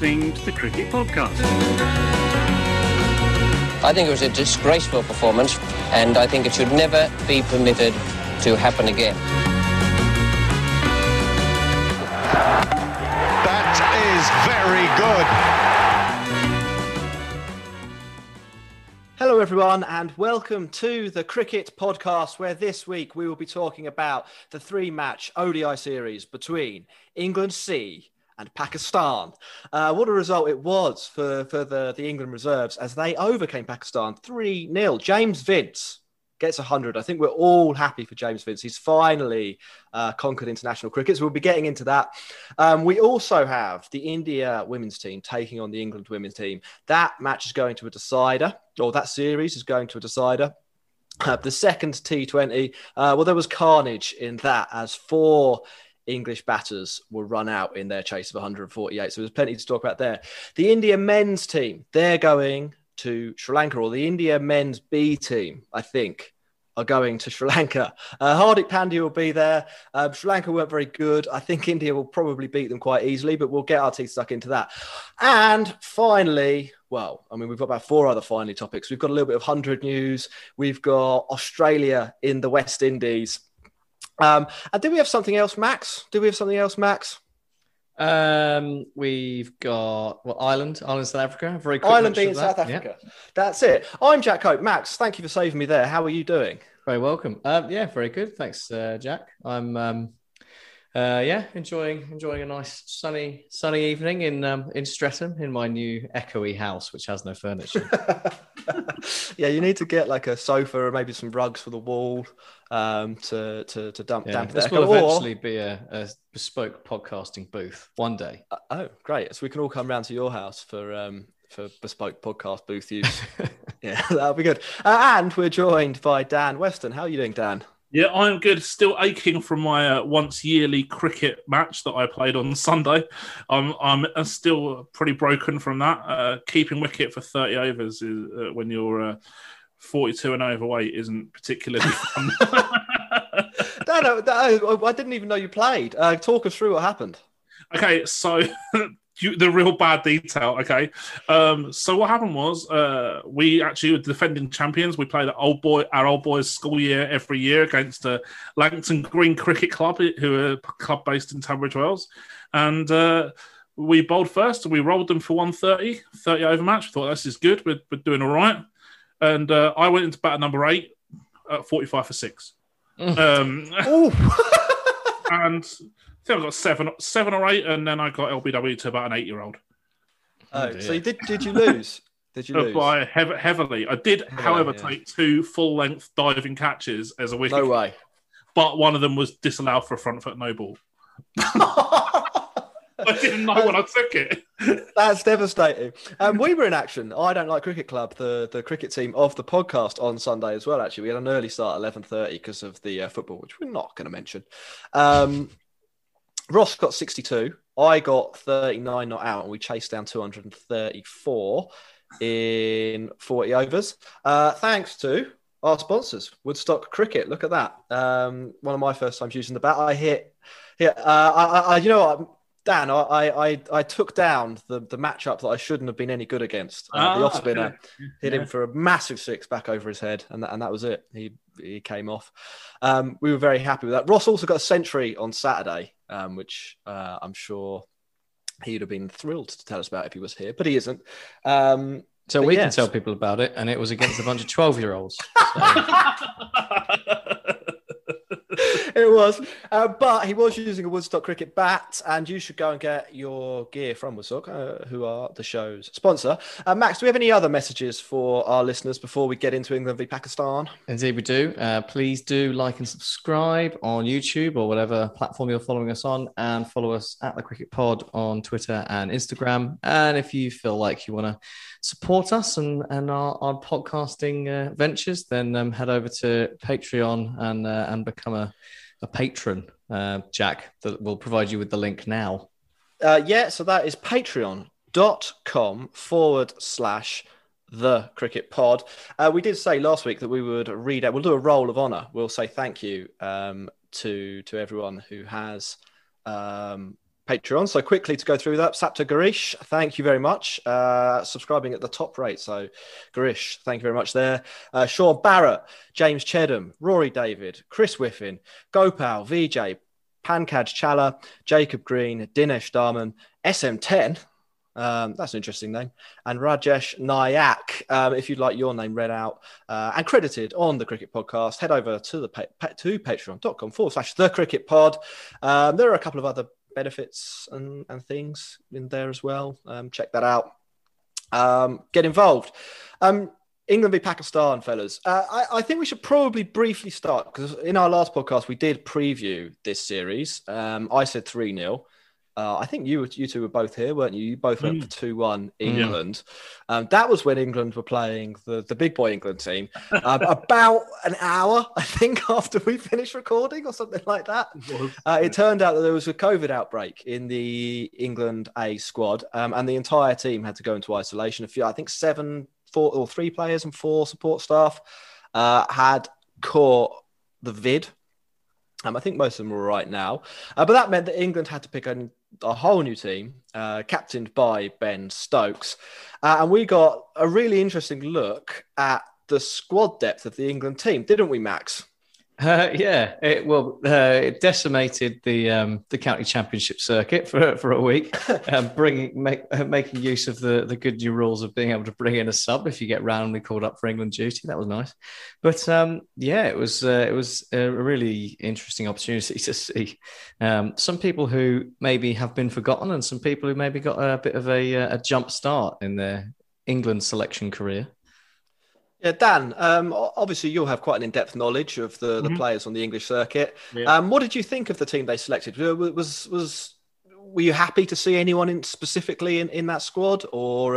listening to the Cricket Podcast. I think it was a disgraceful performance, and I think it should never be permitted to happen again. That is very good. Hello everyone and welcome to the Cricket Podcast, where this week we will be talking about the three-match ODI series between England C and Pakistan. What a result it was for the England reserves as they overcame Pakistan 3-0. James Vince gets 100. I think we're all happy for James Vince. He's finally conquered international cricket, so we'll be getting into that. We also have the India women's team taking on the England women's team. That match is going to a decider, or that series is going to a decider. The second T20, well, there was carnage in that as four English batters were run out in their chase of 148, so there's plenty to talk about there. The India men's team, they're going to Sri Lanka, or the India men's B team, I think, are going to Sri Lanka. Hardik Pandya will be there. Sri Lanka weren't very good. I think India will probably beat them quite easily, but we'll get our teeth stuck into that. And finally, well, I mean, we've got about four other finally topics. We've got a little bit of 100 news. We've got Australia in the West Indies. And do we have something else, Max? We've got Ireland, South Africa. Very quick. Ireland beating South Africa. Yeah. That's it. I'm Jack Hope. Max, thank you for saving me there. How are you doing? Very welcome. Yeah, very good. Thanks, Jack. I'm enjoying a nice sunny evening in Streatham in my new echoey house, which has no furniture. Yeah, you need to get like a sofa or maybe some rugs for the wall to dampen the echo. This will eventually be a bespoke podcasting booth one day. Oh, great! So we can all come round to your house for bespoke podcast booth use. Yeah, that'll be good. And we're joined by Dan Weston. How are you doing, Dan? Yeah, I'm good. Still aching from my once-yearly cricket match that I played on Sunday. I'm still pretty broken from that. Keeping wicket for 30 overs is, when you're 42 and overweight isn't particularly fun. No, I didn't even know you played. Talk us through what happened. Okay, so... the real bad detail, okay? So what happened was we actually were defending champions. We played our old boys' school year every year against the Langton Green Cricket Club, who are a club based in Tunbridge Wells. And we bowled first. We rolled them for 130, 30-over match. We thought, this is good. We're doing all right. And I went into batter number 8 at 45 for 6. And... I think I got seven or 8, and then I got LBW to about an 8-year-old. Oh, so you did you lose? Did you lose? By heavily. I did, however, take 2 full-length diving catches as a wicket. No way. But one of them was disallowed for a front-foot no-ball. I didn't know when I took it. That's devastating. We were in action. I Don't Like Cricket Club, the cricket team of the podcast on Sunday as well, actually. We had an early start at 11:30 because of the football, which we're not going to mention. Ross got 62. I got 39 not out, and we chased down 234 in 40 overs. Thanks to our sponsors, Woodstock Cricket. Look at that. One of my first times using the bat. I hit. You know what, Dan? I took down the matchup that I shouldn't have been any good against. The off spinner hit him for a massive 6 back over his head, and that was it. He came off. We were very happy with that. Ross also got a century on Saturday, which I'm sure he'd have been thrilled to tell us about if he was here, but he isn't. So we can tell people about it, and it was against a bunch of 12-year-olds. So. It was. But he was using a Woodstock Cricket bat, and you should go and get your gear from Woodstock, who are the show's sponsor. Max, do we have any other messages for our listeners before we get into England v Pakistan? Indeed we do. Please do like and subscribe on YouTube or whatever platform you're following us on, and follow us at The Cricket Pod on Twitter and Instagram. And if you feel like you want to support us and our podcasting ventures, then head over to Patreon and become a patron, Jack, that will provide you with the link now. So that is patreon.com/The Cricket Pod. We did say last week that we would read out, we'll do a roll of honour. We'll say thank you to everyone who has Patreon. So quickly to go through that, Sapta Garish, thank you very much. Subscribing at the top rate. So Garish, thank you very much there. Sean Barrett, James Chedham, Rory David, Chris Whiffin, Gopal, VJ, Pankaj Challa, Jacob Green, Dinesh Darman, SM10. That's an interesting name. And Rajesh Nayak. If you'd like your name read out and credited on the Cricket Podcast, head over to patreon.com/thecricketpod. There are a couple of other benefits and things in there as well. Check that out. Get involved. England v Pakistan, fellas. I think we should probably briefly start, because in our last podcast, we did preview this series. I said 3-0. I think you two were both here, weren't you? You both went for 2-1 England. Yeah. That was when England were playing the big boy England team. About an hour, I think, after we finished recording or something like that. It turned out that there was a COVID outbreak in the England A squad, and the entire team had to go into isolation. Three players and four support staff had caught the vid. I think most of them were right now. But that meant that England had to pick a whole new team, captained by Ben Stokes. And we got a really interesting look at the squad depth of the England team, didn't we, Max? Yeah. It decimated the county championship circuit for a week, making use of the good new rules of being able to bring in a sub if you get randomly called up for England duty. That was nice. But it was a really interesting opportunity to see some people who maybe have been forgotten and some people who maybe got a bit of a jump start in their England selection career. Yeah, Dan, obviously you'll have quite an in-depth knowledge of the players on the English circuit. Yeah. What did you think of the team they selected? Were you happy to see anyone specifically in that squad? Or,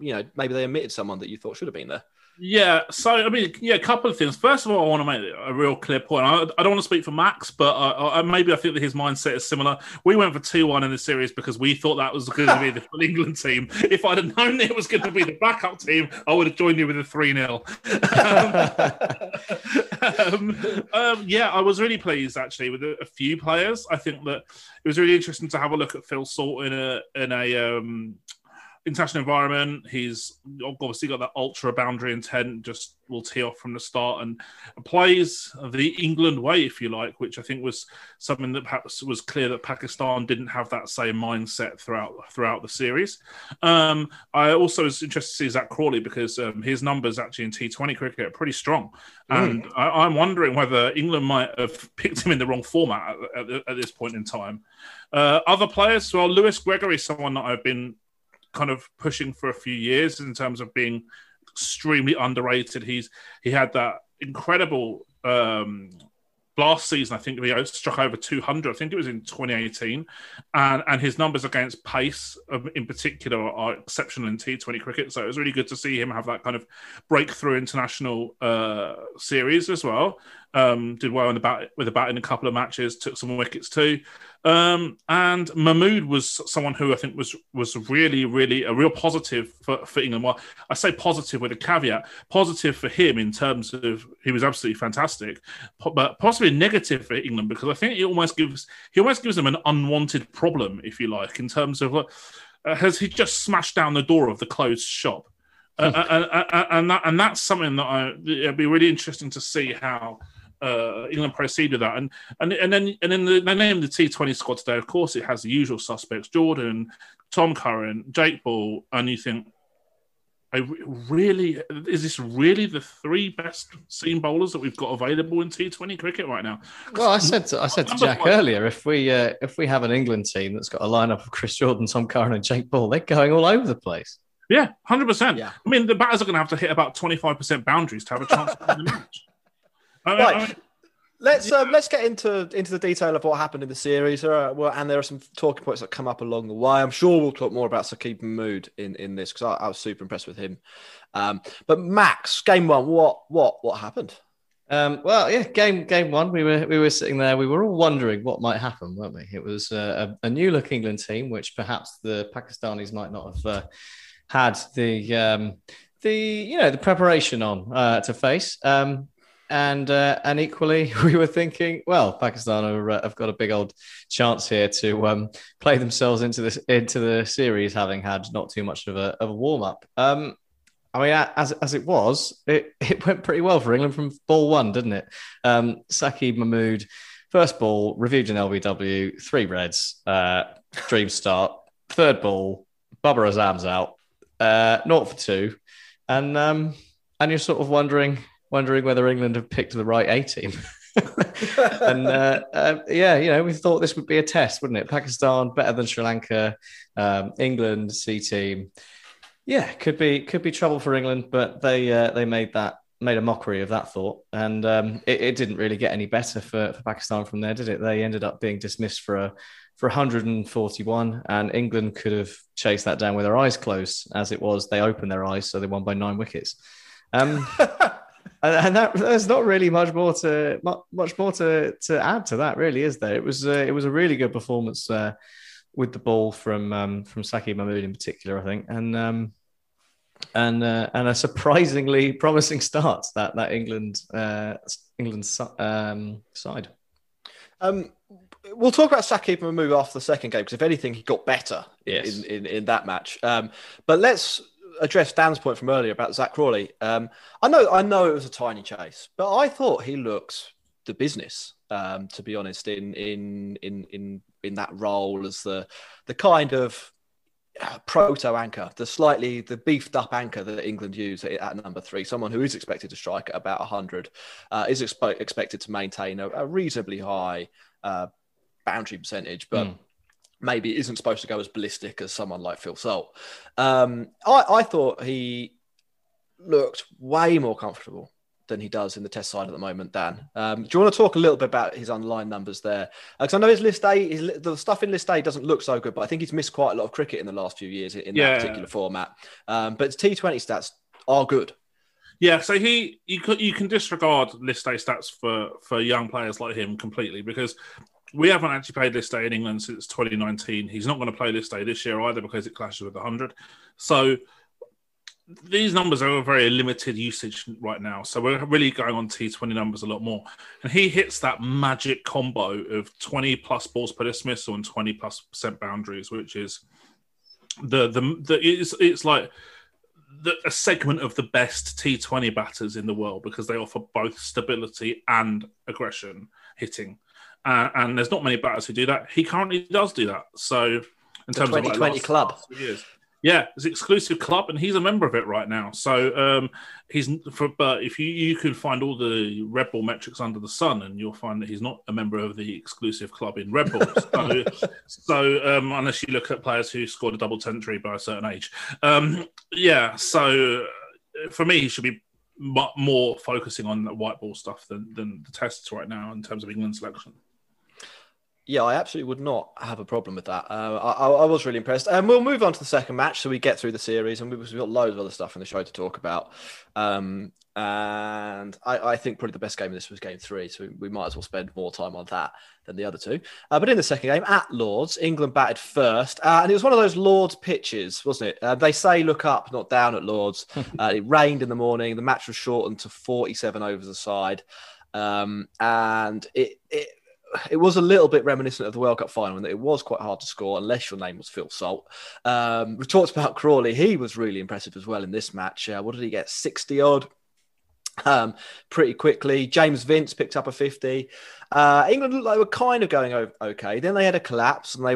maybe they omitted someone that you thought should have been there? Yeah, a couple of things. First of all, I want to make a real clear point. I don't want to speak for Max, but maybe I think that his mindset is similar. We went for 2-1 in the series because we thought that was going to be the full England team. If I'd have known it was going to be the backup team, I would have joined you with a 3-0. I was really pleased, actually, with a few players. I think that it was really interesting to have a look at Phil Salt in a international environment. He's obviously got that ultra boundary intent, just will tee off from the start and plays the England way, if you like, which I think was something that perhaps was clear that Pakistan didn't have that same mindset throughout the series. I also was interested to see Zach Crawley because his numbers actually in T20 cricket are pretty strong. And I'm wondering whether England might have picked him in the wrong format at this point in time. Other players, well, Lewis Gregory, someone that I've been kind of pushing for a few years in terms of being extremely underrated. He had that incredible last season. I think he struck over 200. I think it was in 2018, and his numbers against pace in particular are exceptional in T20 cricket. So it was really good to see him have that kind of breakthrough international series as well. Did well with the bat in a couple of matches, took some wickets too. And Mahmood was someone who I think was really, really a real positive for England. Well, I say positive with a caveat. Positive for him in terms of he was absolutely fantastic, but possibly negative for England because I think he almost gives them an unwanted problem, if you like, in terms of has he just smashed down the door of the closed shop? And that's something that it'd be really interesting to see how England proceed with that, and then they named the T20 squad today. Of course, it has the usual suspects: Jordan, Tom Curran, Jake Ball, and you think, is this really the three best seam bowlers that we've got available in T20 cricket right now? Well, I said to Jack earlier, if we have an England team that's got a lineup of Chris Jordan, Tom Curran, and Jake Ball, they're going all over the place. Yeah, 100%. Yeah. I mean, the batters are going to have to hit about 25% boundaries to have a chance to win the match. Let's get into the detail of what happened in the series. And there are some talking points that come up along the way. I'm sure we'll talk more about Saqib Mahmood in this because I was super impressed with him. But Max, game one, what happened? Game one, we were sitting there. We were all wondering what might happen, weren't we? It was a new look England team, which perhaps the Pakistanis might not have had the preparation on to face. And equally, we were thinking, well, Pakistan have got a big old chance here to play themselves into the series, having had not too much of a warm up. I mean, as it was, it went pretty well for England from ball one, didn't it? Saqib Mahmood, first ball, reviewed an LBW, 3 reds, dream start. Third ball, Babar Azam's out, 0 for 2, and you're sort of wondering whether England have picked the right A team. And yeah, you know, we thought this would be a test, wouldn't it? Pakistan better than Sri Lanka, England C team. Yeah, could be trouble for England, but they made a mockery of that thought, and it didn't really get any better for Pakistan from there, did it? They ended up being dismissed for 141, and England could have chased that down with their eyes closed. As it was, they opened their eyes, so they won by 9 wickets. And there's not really much more to add to that, really, is there? It was a really good performance with the ball from Saqib Mahmood in particular, I think, and a surprisingly promising start that England side. We'll talk about Saqib Mahmood after the second game, because if anything, he got better in that match. But let's address Dan's point from earlier about Zach Crawley. I know it was a tiny chase, but I thought he looked the business, to be honest, in that role as the kind of proto-anchor, the beefed-up anchor that England use at number 3, someone who is expected to strike at about 100, is expected to maintain a reasonably high boundary percentage, but maybe it isn't supposed to go as ballistic as someone like Phil Salt. I thought he looked way more comfortable than he does in the test side at the moment, Dan. Do you want to talk a little bit about his underlying numbers there? Because I know his list A, the stuff in list A doesn't look so good, but I think he's missed quite a lot of cricket in the last few years in that particular format. But his T20 stats are good. Yeah, so you can disregard list A stats for young players like him completely, because we haven't actually played list A in England since 2019. He's not going to play list A this year either, because it clashes with 100. So these numbers are a very limited usage right now. So we're really going on T20 numbers a lot more. And he hits that magic combo of 20-plus balls per dismissal and 20+% boundaries, which is it's like a segment of the best T20 batters in the world, because they offer both stability and aggression hitting. And there's not many batters who do that. He currently does do that. So in terms of 2020 club. Yeah, it's an exclusive club, and he's a member of it right now. So but if you can find all the Red Bull metrics under the sun, and you'll find that he's not a member of the exclusive club in Red Bull. So unless you look at players who scored a double century by a certain age. So for me, he should be more focusing on the white ball stuff than the tests right now in terms of England selection. Yeah, I absolutely would not have a problem with that. I was really impressed. And we'll move on to the second match so we get through the series, and we've got loads of other stuff in the show to talk about. And I think probably the best game of this was game 3, so we might as well spend more time on that than the other two. But in the second game, at Lords, England batted first, and it was one of those Lords pitches, wasn't it? They say look up, not down at Lords. It rained in the morning. The match was shortened to 47 overs aside, and it was a little bit reminiscent of the World Cup final, and it was quite hard to score unless your name was Phil Salt. We talked about Crawley. He was really impressive as well in this match. What did he get? 60-odd pretty quickly. James Vince picked up a 50. England looked like they were kind of going okay. Then they had a collapse, and they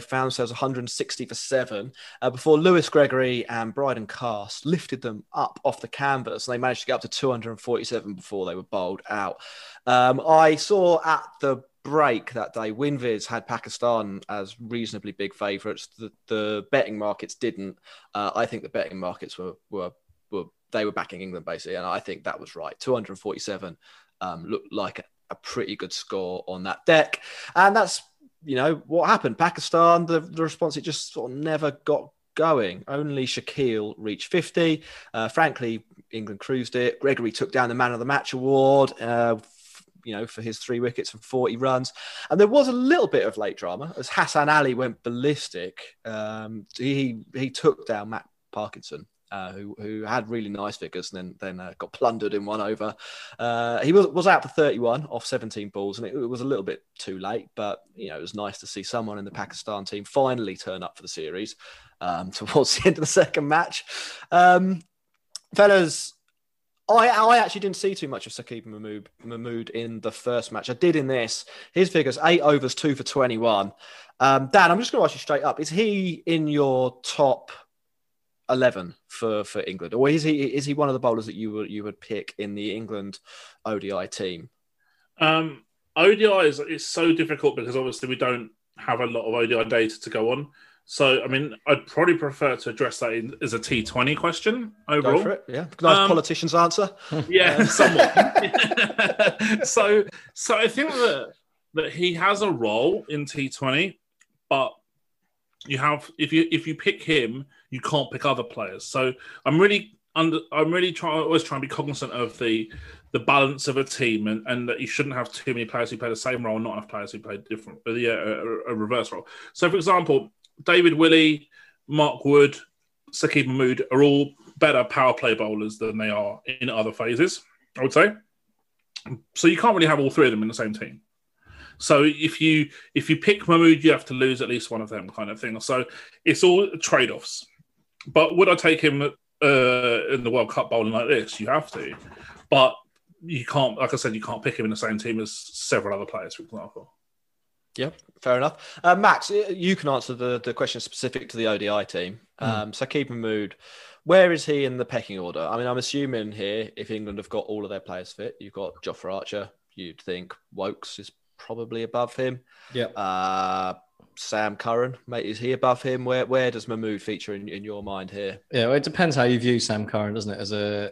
found themselves 160 for 7 before Lewis Gregory and Bryden Cast lifted them up off the canvas, and they managed to get up to 247 before they were bowled out. I saw at the break that day, WinViz had Pakistan as reasonably big favourites. The betting markets didn't. I think the betting markets were backing England, basically, and I think that was right. 247 looked like a pretty good score on that deck, and that's what happened. Pakistan, the response, it just sort of never got going. Only Shakil reached 50. Frankly, England cruised it. Gregory took down the Man of the Match award, for his 3 wickets and 40 runs. And there was a little bit of late drama as Hassan Ali went ballistic. He took down Matt Parkinson. who had really nice figures and then got plundered in one over. He was out for 31 off 17 balls, and it was a little bit too late, but you know, it was nice to see someone in the Pakistan team finally turn up for the series towards the end of the second match. Fellas, I actually didn't see too much of Saqib Mahmood in the first match. I did in this. His figures, 8 overs, 2 for 21. Dan, I'm just going to ask you straight up. Is he in your top 11 for England? Or is he one of the bowlers that you would pick in the England ODI team? ODI is so difficult because obviously we don't have a lot of ODI data to go on. So, I mean, I'd probably prefer to address that as a T20 question overall. Go for it, yeah. Nice politician's answer. Yeah, somewhat. So I think that he has a role in T20, but you have if you pick him, you can't pick other players. So I'm really always trying to be cognizant of the balance of a team, and that you shouldn't have too many players who play the same role, not enough players who play different, a reverse role. So, for example, David Willey, Mark Wood, Saqib Mahmood are all better power play bowlers than they are in other phases, I would say. So you can't really have all three of them in the same team. So if you pick Mahmood, you have to lose at least one of them, kind of thing. So it's all trade-offs. But would I take him in the World Cup bowling like this? You have to. But you can't, like I said, you can't pick him in the same team as several other players, for example. Yeah, fair enough. Max, you can answer the question specific to the ODI team. Saqib Mahmood, where is he in the pecking order? I mean, I'm assuming here, if England have got all of their players fit, you've got Jofra Archer, you'd think Wokes is probably above him. Yeah. Sam Curran, mate, is he above him? Where does Mahmood feature in your mind here? Yeah, well, it depends how you view Sam Curran, doesn't it?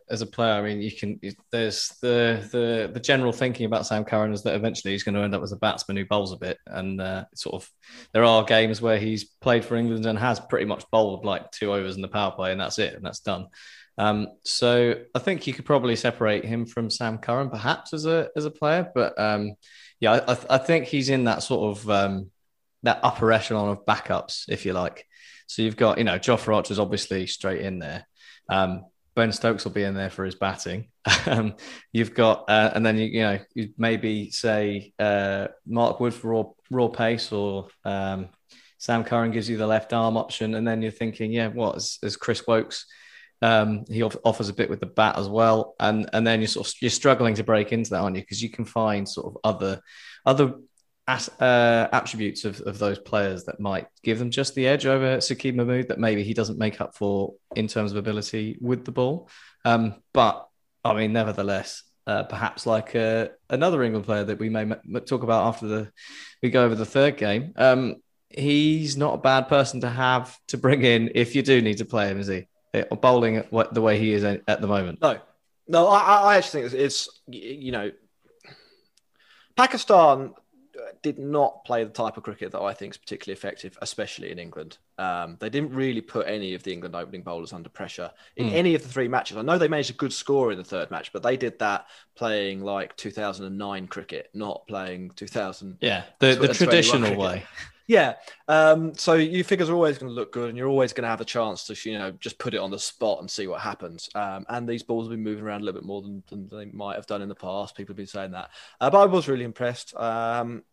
As a player, I mean, there's the general thinking about Sam Curran is that eventually he's going to end up as a batsman who bowls a bit, and sort of there are games where he's played for England and has pretty much bowled like 2 overs in the power play, and that's it, and that's done. So I think you could probably separate him from Sam Curran, perhaps as a player, but yeah, I think he's in that sort of that upper echelon of backups, if you like. So you've got, Jofra Archer's obviously straight in there. Ben Stokes will be in there for his batting. You've got, and then, you maybe say Mark Wood for raw pace, or Sam Curran gives you the left arm option. And then you're thinking, is Chris Wokes? He offers a bit with the bat as well. And then you're struggling to break into that, aren't you? Because you can find sort of other attributes of those players that might give them just the edge over Saqib Mahmood that maybe he doesn't make up for in terms of ability with the ball. But I mean, nevertheless, perhaps like another England player that we may talk about after we go over the third game, he's not a bad person to have to bring in if you do need to play him, is he? Bowling the way he is at the moment. No, I actually think it's Pakistan did not play the type of cricket that I think is particularly effective, especially in England. They didn't really put any of the England opening bowlers under pressure in any of the three matches. I know they managed a good score in the third match, but they did that playing like 2009 cricket, not playing 2000. Yeah, the traditional way. Yeah. So your figures are always going to look good, and you're always going to have a chance to, just put it on the spot and see what happens. And these balls have been moving around a little bit more than they might have done in the past. People have been saying that. But I was really impressed.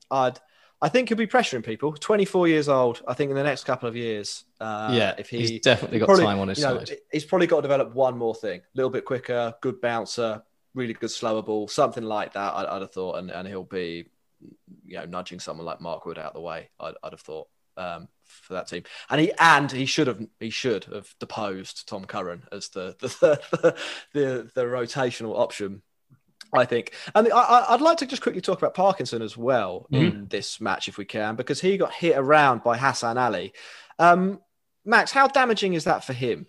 I think he'll be pressuring people. 24 years old. I think in the next couple of years, if he's definitely got time on his side. He's probably got to develop one more thing. A little bit quicker, good bouncer, really good slower ball, something like that, I'd have thought. And he'll be... nudging someone like Mark Wood out of the way, I'd have thought, for that team. And he should have deposed Tom Curran as the rotational option, I think. And I'd like to just quickly talk about Parkinson as well in this match, if we can, because he got hit around by Hassan Ali. Max, how damaging is that for him?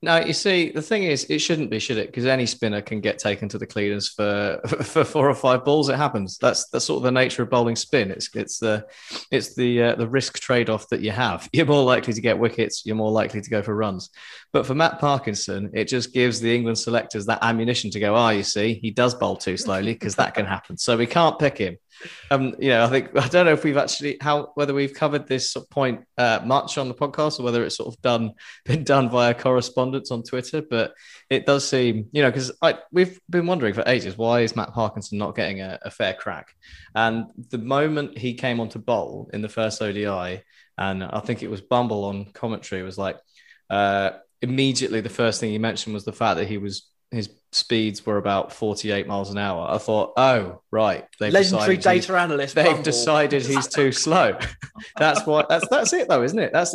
No, you see, the thing is, it shouldn't be, should it? Because any spinner can get taken to the cleaners for 4 or 5 balls. It happens. That's sort of the nature of bowling spin. It's the risk trade-off that you have. You're more likely to get wickets. You're more likely to go for runs. But for Matt Parkinson, it just gives the England selectors that ammunition to go, you see, he does bowl too slowly because that can happen. So we can't pick him. I think, I don't know if we've actually, whether we've covered this point much on the podcast or whether it's sort of been done via correspondence on Twitter, but it does seem, because we've been wondering for ages, why is Matt Parkinson not getting a fair crack? And the moment he came on to bowl in the first ODI, and I think it was Bumble on commentary, was like, immediately the first thing he mentioned was the fact that his speeds were about 48 miles an hour. I thought, oh, right. Legendary data analyst. They've decided he's too slow. That's it though, isn't it? That's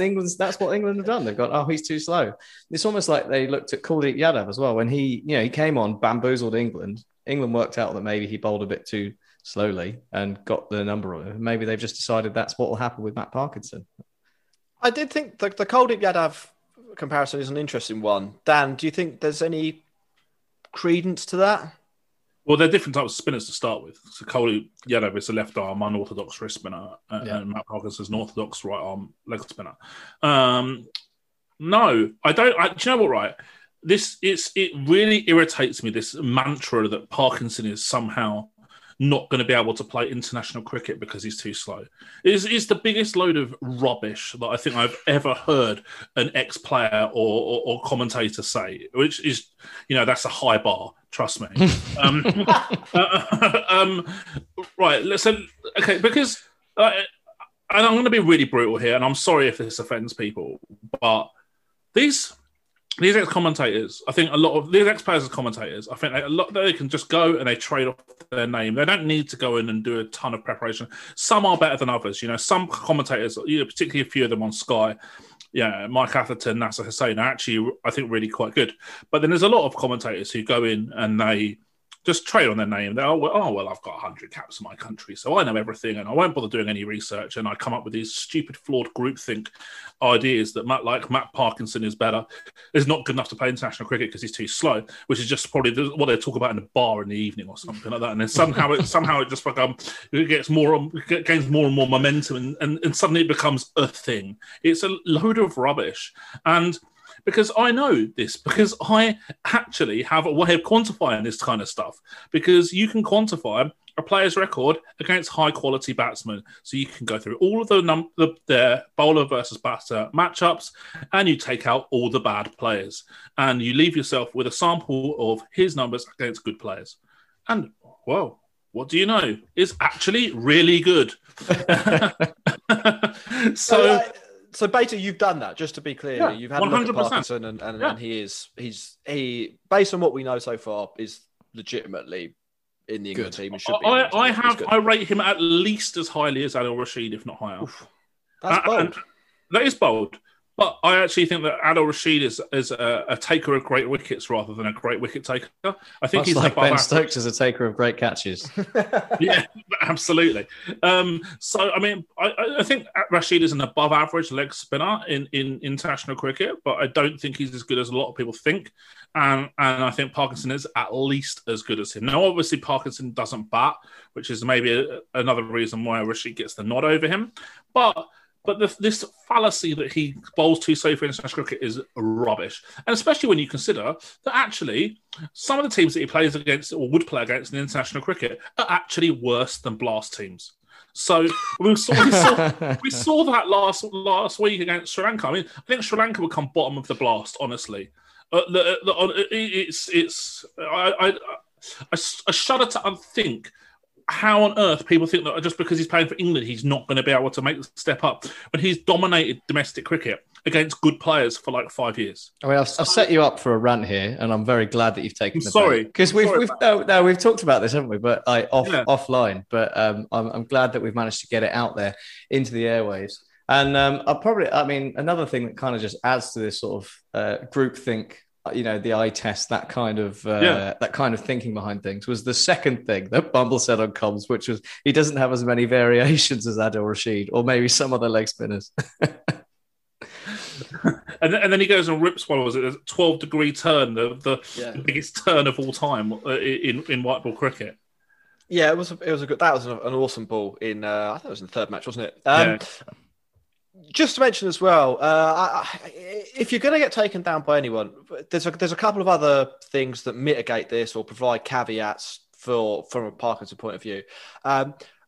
what England have done. They've gone, oh, he's too slow. It's almost like they looked at Kuldeep Yadav as well. When he came on, bamboozled England. England worked out that maybe he bowled a bit too slowly and got the number on him. Maybe they've just decided that's what will happen with Matt Parkinson. I did think the Kuldeep Yadav comparison is an interesting one. Dan, do you think there's any credence to that? Well, they're different types of spinners to start with. So Kuldeep Yadav is a left arm unorthodox wrist spinner, and Matt Parkinson is an orthodox right arm leg spinner. No, I don't. Do you know what? Right, it really irritates me, this mantra that Parkinson is somehow not going to be able to play international cricket because he's too slow. It's the biggest load of rubbish that I think I've ever heard an ex-player or commentator say, which is, that's a high bar, trust me. Right, so, okay, because, and I'm going to be really brutal here, and I'm sorry if this offends people, but these ex-commentators, I think a lot of these ex-players as commentators, I think they can just go and they trade off their name. They don't need to go in and do a ton of preparation. Some are better than others. Some commentators, particularly a few of them on Sky, Mike Atherton, Nasser Hussain, are actually, I think, really quite good. But then there's a lot of commentators who go in and they just trade on their name. They're, I've got 100 caps in my country, so I know everything and I won't bother doing any research, and I come up with these stupid, flawed groupthink ideas that Matt Parkinson is not good enough to play international cricket because he's too slow, which is just probably what they talk about in a bar in the evening or something like that. And then somehow it just gains more and more momentum, and suddenly it becomes a thing. It's a load of rubbish. And because I know this, because I actually have a way of quantifying this kind of stuff, because you can quantify a player's record against high-quality batsmen. So you can go through all of the bowler versus batter matchups, and you take out all the bad players, and you leave yourself with a sample of his numbers against good players. And, well, what do you know? It's actually really good. So basically, you've done that. Just to be clear, you've had 100%. A look at Parkinson, and he, based on what we know so far, is legitimately in the England team. And should be. I rate him at least as highly as Adil Rashid, if not higher. Oof, that's bold. That is bold. But I actually think that Adil Rashid is a taker of great wickets rather than a great wicket taker. I think he's like Ben Stokes is a taker of great catches. Yeah, absolutely. I think Rashid is an above average leg spinner in international cricket, but I don't think he's as good as a lot of people think. And I think Parkinson is at least as good as him. Now, obviously, Parkinson doesn't bat, which is maybe another reason why Rashid gets the nod over him. But this fallacy that he bowls too slow for international cricket is rubbish. And especially when you consider that actually some of the teams that he plays against or would play against in international cricket are actually worse than blast teams. So we saw that last week against Sri Lanka. I mean, I think Sri Lanka would come bottom of the blast, honestly. I shudder to think how on earth people think that just because he's playing for England, he's not going to be able to make the step up when he's dominated domestic cricket against good players for like 5 years. I mean, I've set you up for a rant here, and I'm very glad that you've taken the break. Because we've talked about this, haven't we? But offline. But I'm glad that we've managed to get it out there into the airwaves. And another thing that kind of just adds to this sort of groupthink, the eye test, that kind of thinking behind things, was the second thing that Bumble said on comms, which was he doesn't have as many variations as Adil Rashid or maybe some other leg spinners. and then he goes and rips one. Was it a 12-degree turn, the biggest turn of all time in white ball cricket? Yeah, it was an awesome ball in. I think it was in the third match, wasn't it? Yeah. Just to mention as well, if you're going to get taken down by anyone, there's a couple of other things that mitigate this or provide caveats from a Parkinson point of view.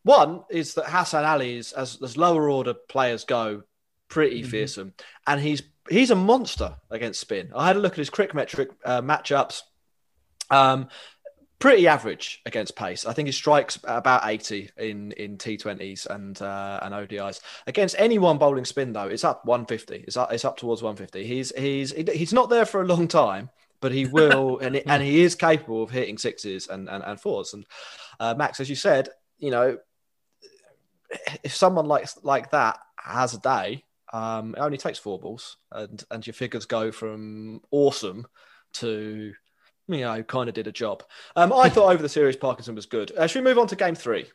One is that Hassan Ali is, as lower order players go, pretty fearsome. And he's a monster against spin. I had a look at his Crickmetric matchups. Pretty average against pace. I think he strikes about 80 in T20s and ODIs. Against anyone bowling spin, though, it's up 150. It's up towards 150. He's not there for a long time, but he will, and he is capable of hitting sixes and fours. And Max, as you said, you know, if someone like that has a day, it only takes four balls, and your figures go from awesome to, you know, kind of did a job. I thought over the series Parkinson was good. Should we move on to game three?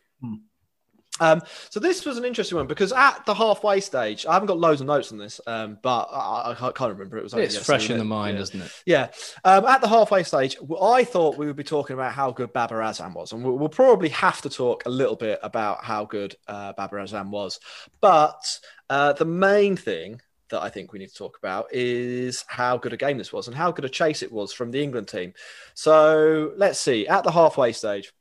So this was an interesting one because at the halfway stage, I haven't got loads of notes on this, but I can't remember. It's fresh in the mind, isn't it? Yeah. At the halfway stage, I thought we would be talking about how good Babar Azam was. And we'll probably have to talk a little bit about how good Babar Azam was. But the main thing that I think we need to talk about is how good a game this was and how good a chase it was from the England team. So let's see. At the halfway stage,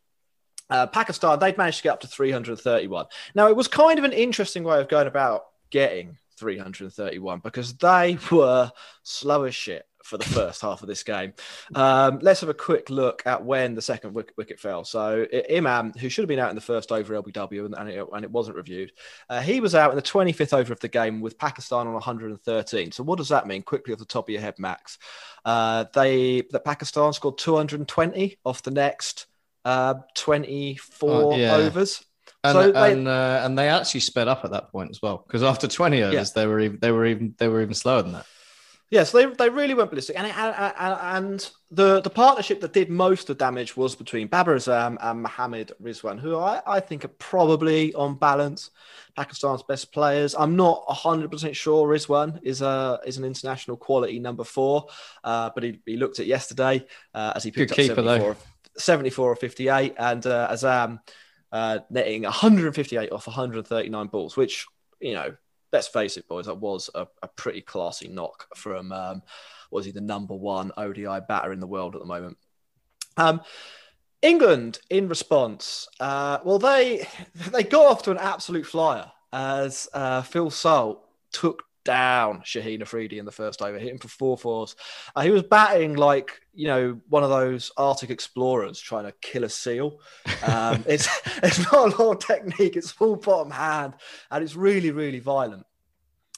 Pakistan, they'd managed to get up to 331. Now, it was kind of an interesting way of going about getting 331 because they were slow as shit for the first half of this game. Let's have a quick look at when the second wicket fell. So Imam, who should have been out in the first over LBW and it wasn't reviewed, he was out in the 25th over of the game with Pakistan on 113. So what does that mean? Quickly off the top of your head, Max. That Pakistan scored 220 off the next 24 overs. And they actually sped up at that point as well because after 20 overs they were even slower than that. Yes, yeah, so they really went ballistic, and the partnership that did most of the damage was between Babar Azam and Muhammad Rizwan, who I think are probably on balance Pakistan's best players. I'm not 100% sure Rizwan is an international quality number 4, but he looked at yesterday as he picked up 74 or 58, and Azam netting 158 off 139 balls, which, you know, let's face it, boys, that was a pretty classy knock from, was he the number one ODI batter in the world at the moment? England, in response, they got off to an absolute flyer as Phil Salt took down Shaheen Afridi in the first over, hitting for 4 fours. He was batting like, you know, one of those Arctic explorers trying to kill a seal. It's not a lot of technique. It's full bottom hand, and it's really, really violent.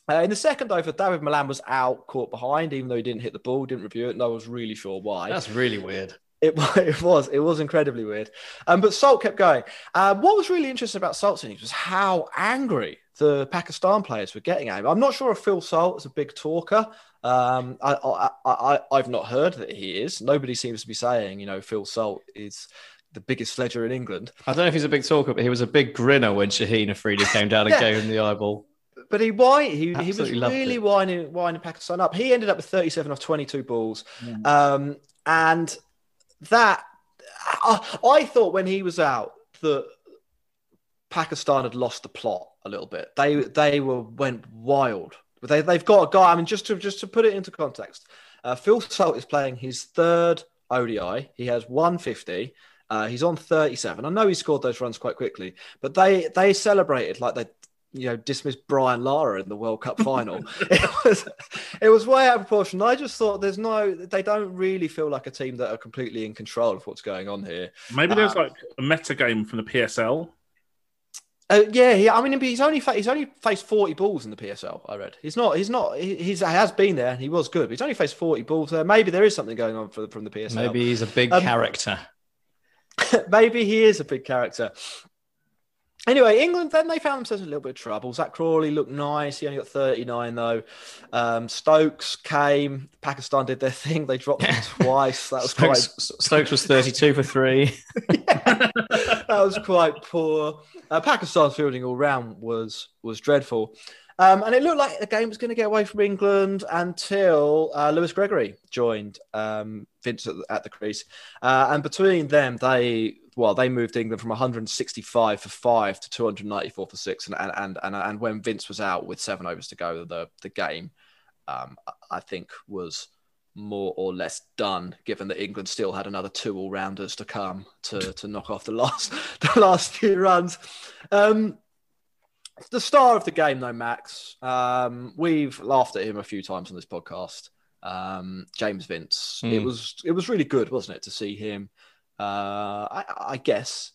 In the second over, David Milan was out, caught behind, even though he didn't hit the ball, didn't review it, and I was really sure why. That's really weird. It was incredibly weird. But Salt kept going. What was really interesting about Salt's innings was how angry the Pakistan players were getting at him. I'm not sure if Phil Salt is a big talker. I've not heard that he is. Nobody seems to be saying, you know, Phil Salt is the biggest sledger in England. I don't know if he's a big talker, but he was a big grinner when Shaheen Afridi came down and gave him the eyeball. But he was really winding Pakistan up. He ended up with 37 off 22 balls. And that, I thought when he was out that Pakistan had lost the plot a little bit. They went wild. They've got a guy. I mean, just to put it into context, Phil Salt is playing his third ODI. He has 150. He's on 37. I know he scored those runs quite quickly, but they celebrated like they, you know, dismissed Brian Lara in the World Cup final. It was way out of proportion. I just thought they don't really feel like a team that are completely in control of what's going on here. Maybe there's like a meta game from the PSL. I mean, he's only faced 40 balls in the PSL, I read. He has been there and he was good, but he's only faced 40 balls there. Maybe there is something going on from the PSL. Maybe he's a big character. Maybe he is a big character. Anyway, England, then they found themselves in a little bit of trouble. Zach Crawley looked nice. He only got 39, though. Stokes came. Pakistan did their thing. They dropped him twice. That was Stokes was 32 for 3. That was quite poor. Pakistan's fielding all round was dreadful. And it looked like the game was going to get away from England until Lewis Gregory joined Vince at the crease. And between them, they moved England from 165 for 5 to 294 for 6. And when Vince was out with 7 overs to go, the game, I think, was more or less done, given that England still had another 2 all-rounders to come to knock off the last few runs. The star of the game, though, Max, we've laughed at him a few times on this podcast. James Vince. Mm. It was really good, wasn't it, to see him, I guess,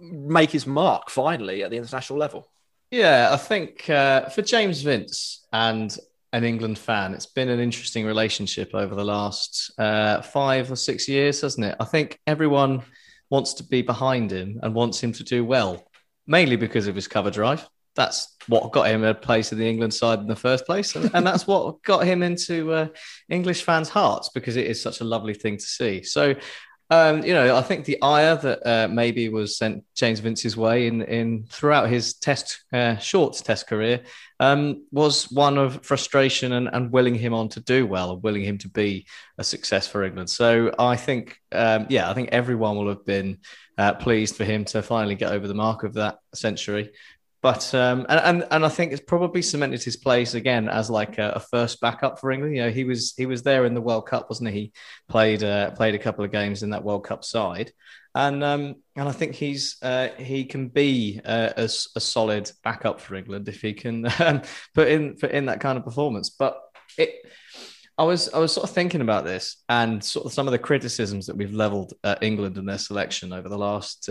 make his mark finally at the international level. Yeah, I think for James Vince and an England fan, it's been an interesting relationship over the last 5 or 6 years, hasn't it? I think everyone wants to be behind him and wants him to do well, mainly because of his cover drive. That's what got him a place in the England side in the first place. And that's what got him into English fans' hearts, because it is such a lovely thing to see. So, I think the ire that maybe was sent James Vince's way in throughout his short test career was one of frustration and willing him on to do well and willing him to be a success for England. So I think, I think everyone will have been pleased for him to finally get over the mark of that century. But and I think it's probably cemented his place again as like a first backup for England. You know, he was there in the World Cup, wasn't he? He played a couple of games in that World Cup side, and I think he can be a solid backup for England if he can put in that kind of performance. But I was sort of thinking about this and sort of some of the criticisms that we've levelled at England and their selection over the last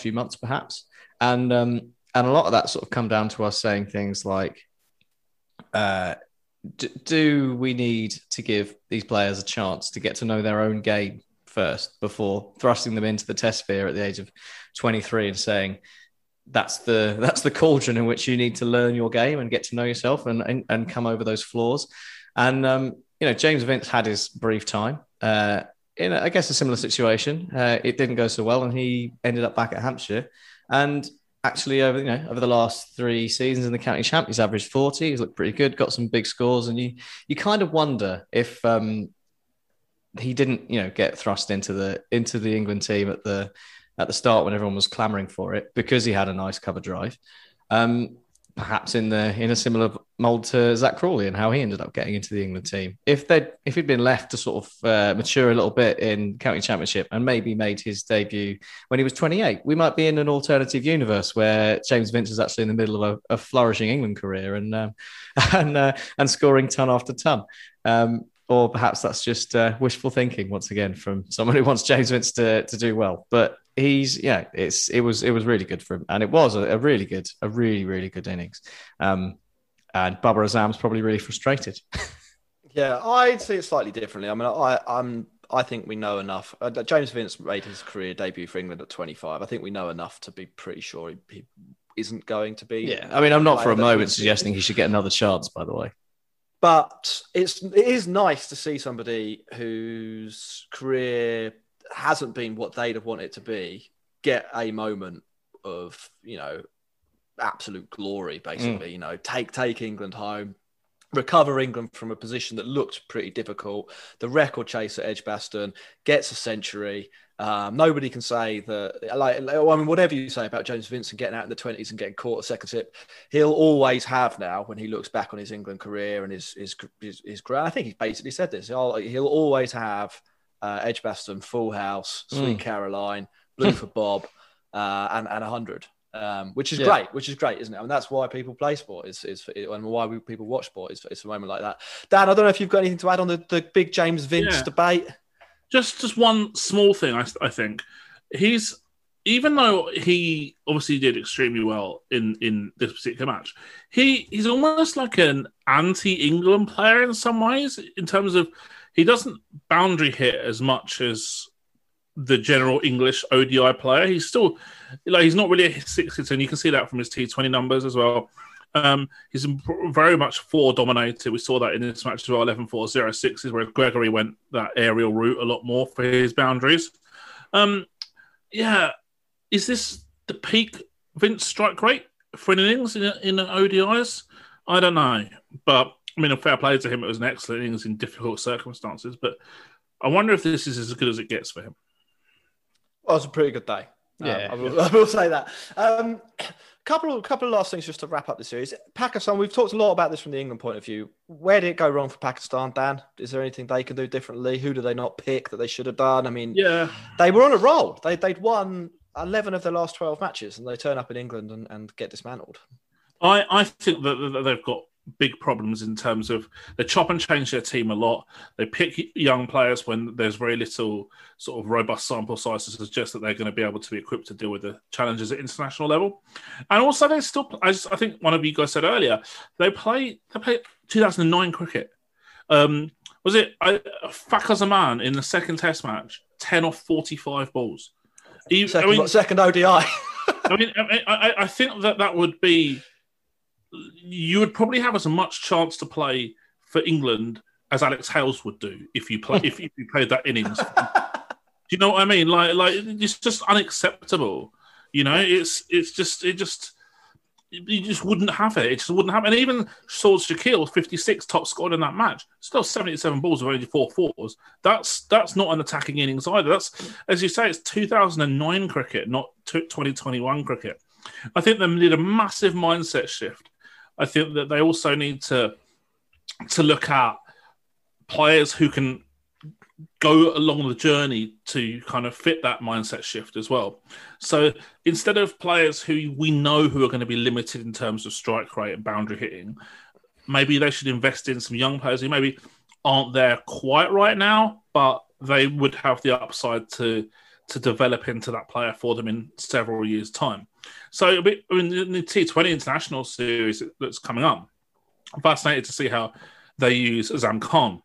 few months, perhaps, and. And a lot of that sort of come down to us saying things like, do we need to give these players a chance to get to know their own game first before thrusting them into the test sphere at the age of 23 and saying, that's the cauldron in which you need to learn your game and get to know yourself and come over those flaws. And, James Vince had his brief time in, I guess, a similar situation. It didn't go so well, and he ended up back at Hampshire. And actually, over the last 3 seasons in the county champ, he's averaged 40. He's looked pretty good, got some big scores, and you kind of wonder if he didn't, get thrust into the England team at the start when everyone was clamouring for it because he had a nice cover drive. Perhaps in a similar mould to Zach Crawley and how he ended up getting into the England team. If he'd been left to sort of mature a little bit in county championship and maybe made his debut when he was 28, we might be in an alternative universe where James Vince is actually in the middle of a flourishing England career and scoring ton after ton. Or perhaps that's just wishful thinking once again from someone who wants James Vince to do well, but. It was really good for him, and it was a really good innings. And Babar Azam's probably really frustrated. Yeah, I'd see it slightly differently. I mean, I think we know enough. James Vince made his career debut for England at 25. I think we know enough to be pretty sure he isn't going to be. Yeah, I mean, I'm not for a moment suggesting he should get another chance, by the way. But it is nice to see somebody whose career hasn't been what they'd have wanted it to be get a moment of absolute glory, basically. Take England home, recover England from a position that looked pretty difficult, the record chase at Edgbaston, gets a century. Nobody can say that, whatever you say about James Vincent getting out in the 20s and getting caught a second tip, he'll always have now when he looks back on his England career and his career. I think he's basically said this, he'll always have Edgbaston, Full House, Sweet Caroline, Blue for Bob, and 100, which is great, isn't it? I mean, that's why people play sport, and why people watch sport is for a moment like that. Dan, I don't know if you've got anything to add on the big James Vince debate. Just one small thing, I think. Even though he obviously did extremely well in this particular match, he's almost like an anti-England player in some ways, in terms of he doesn't boundary hit as much as the general English ODI player. He's still, he's not really a six-hitter, and you can see that from his T20 numbers as well. He's very much four-dominated. We saw that in this match as well, 11-4, 0-6s, whereas Gregory went that aerial route a lot more for his boundaries. Is this the peak Vince strike rate for innings in the ODIs? I don't know, but a fair play to him. It was an excellent innings in difficult circumstances, but I wonder if this is as good as it gets for him. Well, it was a pretty good day. Yeah, I will say that. Couple of last things just to wrap up the series. Pakistan, we've talked a lot about this from the England point of view. Where did it go wrong for Pakistan, Dan? Is there anything they can do differently? Who do they not pick that they should have done? They were on a roll. They'd won 11 of the last 12 matches, and they turn up in England and get dismantled. I think that they've got big problems in terms of they chop and change their team a lot. They pick young players when there's very little sort of robust sample size to suggest that they're going to be able to be equipped to deal with the challenges at international level. And also they still, I think one of you guys said earlier, they play 2009 cricket. Was it Fakhar Zaman in the second test match, 10 off 45 balls? Second ODI. I think that would be... You would probably have as much chance to play for England as Alex Hales would do if you played that innings. Do you know what I mean? Like it's just unacceptable. You know, you just wouldn't have it. It just wouldn't happen. And even Saud Shaqeel, 56, top scored in that match, still 77 balls with only 4 fours. That's not an attacking innings either. That's, as you say, it's 2009 cricket, not 2021 cricket. I think they need a massive mindset shift. I think that they also need to look at players who can go along the journey to kind of fit that mindset shift as well. So instead of players who we know who are going to be limited in terms of strike rate and boundary hitting, maybe they should invest in some young players who maybe aren't there quite right now, but they would have the upside to develop into that player for them in several years' time. So it'll be, in the T20 International series that's coming up, I'm fascinated to see how they use Azam Khan,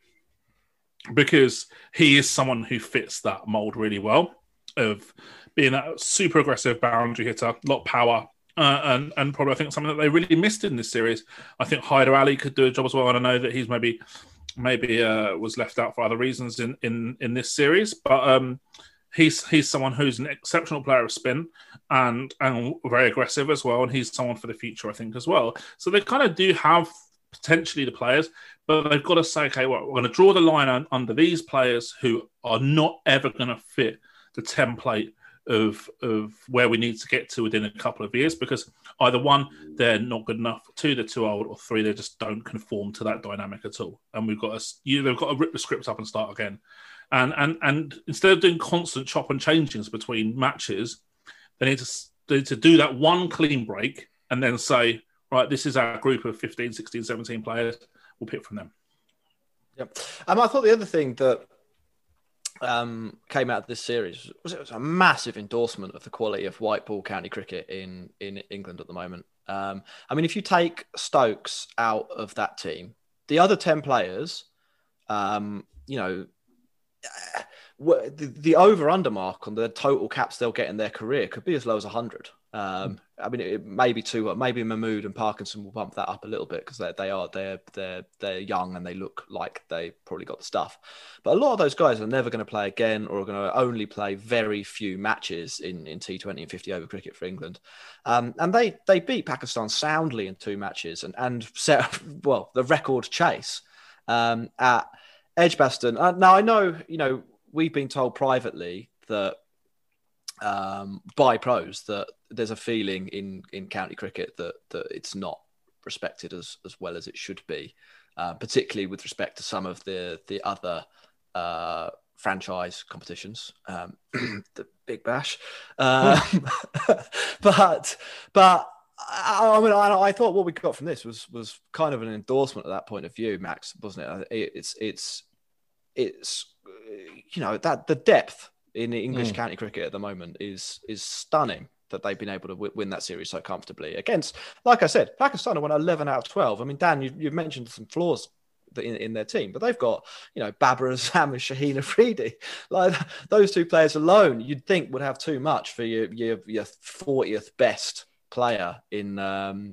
because he is someone who fits that mould really well of being a super aggressive boundary hitter, a lot of power, and probably I think something that they really missed in this series. I think Hyder Ali could do a job as well, and I know that he's maybe was left out for other reasons in this series, but... He's someone who's an exceptional player of spin and very aggressive as well, and he's someone for the future, I think, as well. So they kind of do have potentially the players, but they've got to say, okay, well, we're going to draw the line under these players who are not ever going to fit the template of where we need to get to within a couple of years, because either one, they're not good enough, two, they're too old, or three, they just don't conform to that dynamic at all. And they've got to rip the script up and start again. And instead of doing constant chop and changings between matches, they need to do that one clean break and then say, right, this is our group of 15, 16, 17 players. We'll pick from them. Yep. I thought the other thing that came out of this series was a massive endorsement of the quality of white ball county cricket in England at the moment. If you take Stokes out of that team, the other 10 players, the over-under mark on the total caps they'll get in their career could be as low as 100. It may be too. Maybe Mahmood and Parkinson will bump that up a little bit because they're young and they look like they probably got the stuff. But a lot of those guys are never going to play again, or are going to only play very few matches in T20 and 50 over cricket for England. And they beat Pakistan soundly in 2 matches and set the record chase at Edgbaston. Now I know, we've been told privately that by pros that there's a feeling in county cricket that it's not respected as well as it should be, particularly with respect to some of the other franchise competitions, the Big Bash. But I thought what we got from this was kind of an endorsement at that point of view, Max, wasn't it? It's that the depth in English county cricket at the moment is stunning, that they've been able to win that series so comfortably against, like I said, Pakistan won 11 out of 12. I mean, Dan, you've mentioned some flaws in their team, but they've got, Babar Azam and Shaheen Afridi. Like those two players alone, you'd think would have too much for your 40th best player in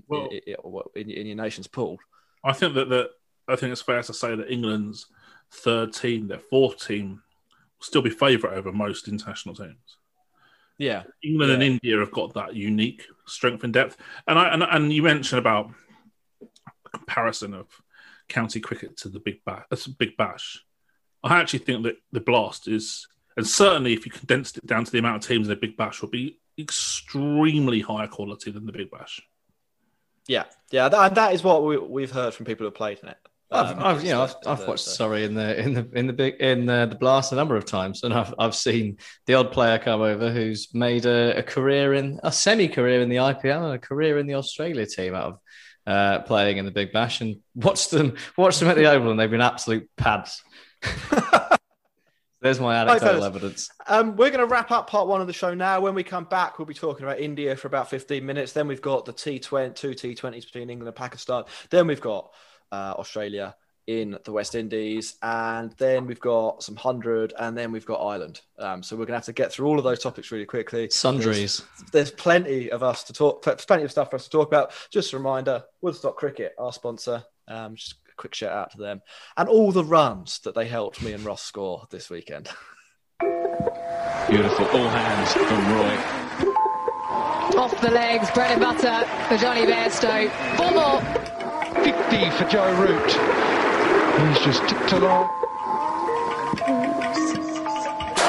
your nation's pool. I think I think it's fair to say that England's third team, their fourth team, will still be favourite over most international teams. Yeah, England and India have got that unique strength and depth. And you mentioned about a comparison of county cricket to the Big Bash. That's a Big Bash. I actually think that the Blast is, and certainly if you condensed it down to the amount of teams in the Big Bash, would be extremely higher quality than the Big Bash. Yeah, that is what we've heard from people who have played in it. I've watched Surrey in the Blast a number of times, and I've seen the odd player come over who's made a semi career in the IPL and a career in the Australia team out of playing in the Big Bash, and watched them at the Oval, and they've been absolute pads. There's my anecdotal evidence. We're going to wrap up part one of the show now. When we come back, we'll be talking about India for about 15 minutes. Then we've got the two T20s between England and Pakistan. Then we've got Australia in the West Indies. And then we've got some 100. And then we've got Ireland. So we're going to have to get through all of those topics really quickly. Sundries. There's plenty of stuff for us to talk about. Just a reminder, Woodstock Cricket, our sponsor. Just quick shout out to them and all the runs that they helped me and Ross score this weekend. Beautiful. All hands from Roy. Off the legs, bread and butter for Johnny Bairstow. 4 more. 50 for Joe Root. He's just tipped along.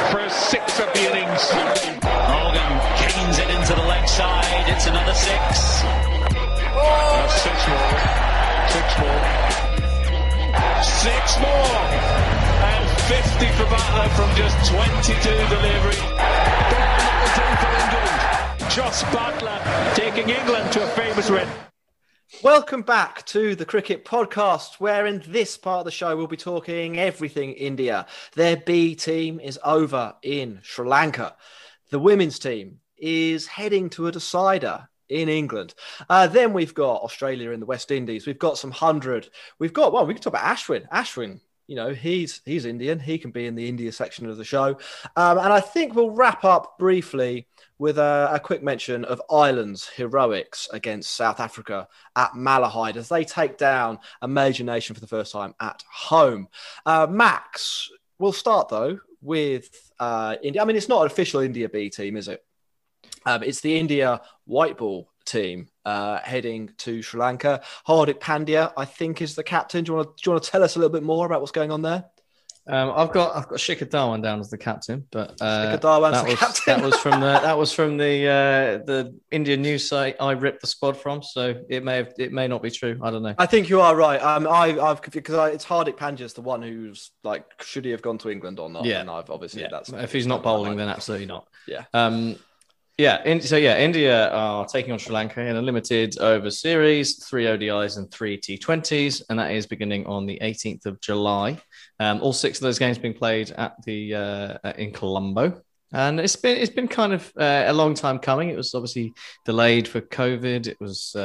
For a 6 of the innings. Morgan canes it into the leg side. It's another 6. Oh. 6 more. 6 more, and 50 for Butler from just 22 delivery. Josh Butler taking England to a famous win. Welcome back to the Cricket Podcast, where in this part of the show we'll be talking everything India. Their B team is over in Sri Lanka. The women's team is heading to a decider in England. Then we've got Australia in the West Indies. We've got some 100. We've got, well, we can talk about Ashwin. Ashwin, you know, he's Indian. He can be in the India section of the show. And I think we'll wrap up briefly with a quick mention of Ireland's heroics against South Africa at Malahide as they take down a major nation for the first time at home. Max, we'll start, though, with India. I mean, it's not an official India B team, is it? It's the India white ball team heading to Sri Lanka. Hardik Pandya, I think, is the captain. Do you want to tell us a little bit more about what's going on there? I've got Shikhar Dhawan down as the captain, but that was from the Indian news site I ripped the squad from, so it may not be true. I don't know. I think you are right. It's Hardik Pandya's the one who's like, should he have gone to England or not? Yeah, and I've obviously that's if he's not bowling, then absolutely not. Yeah. So India are taking on Sri Lanka in a limited over series, 3 ODIs and 3 T20s, and that is beginning on the 18th of July. All 6 of those games being played at the in Colombo, and it's been kind of a long time coming. It was obviously delayed for COVID. It was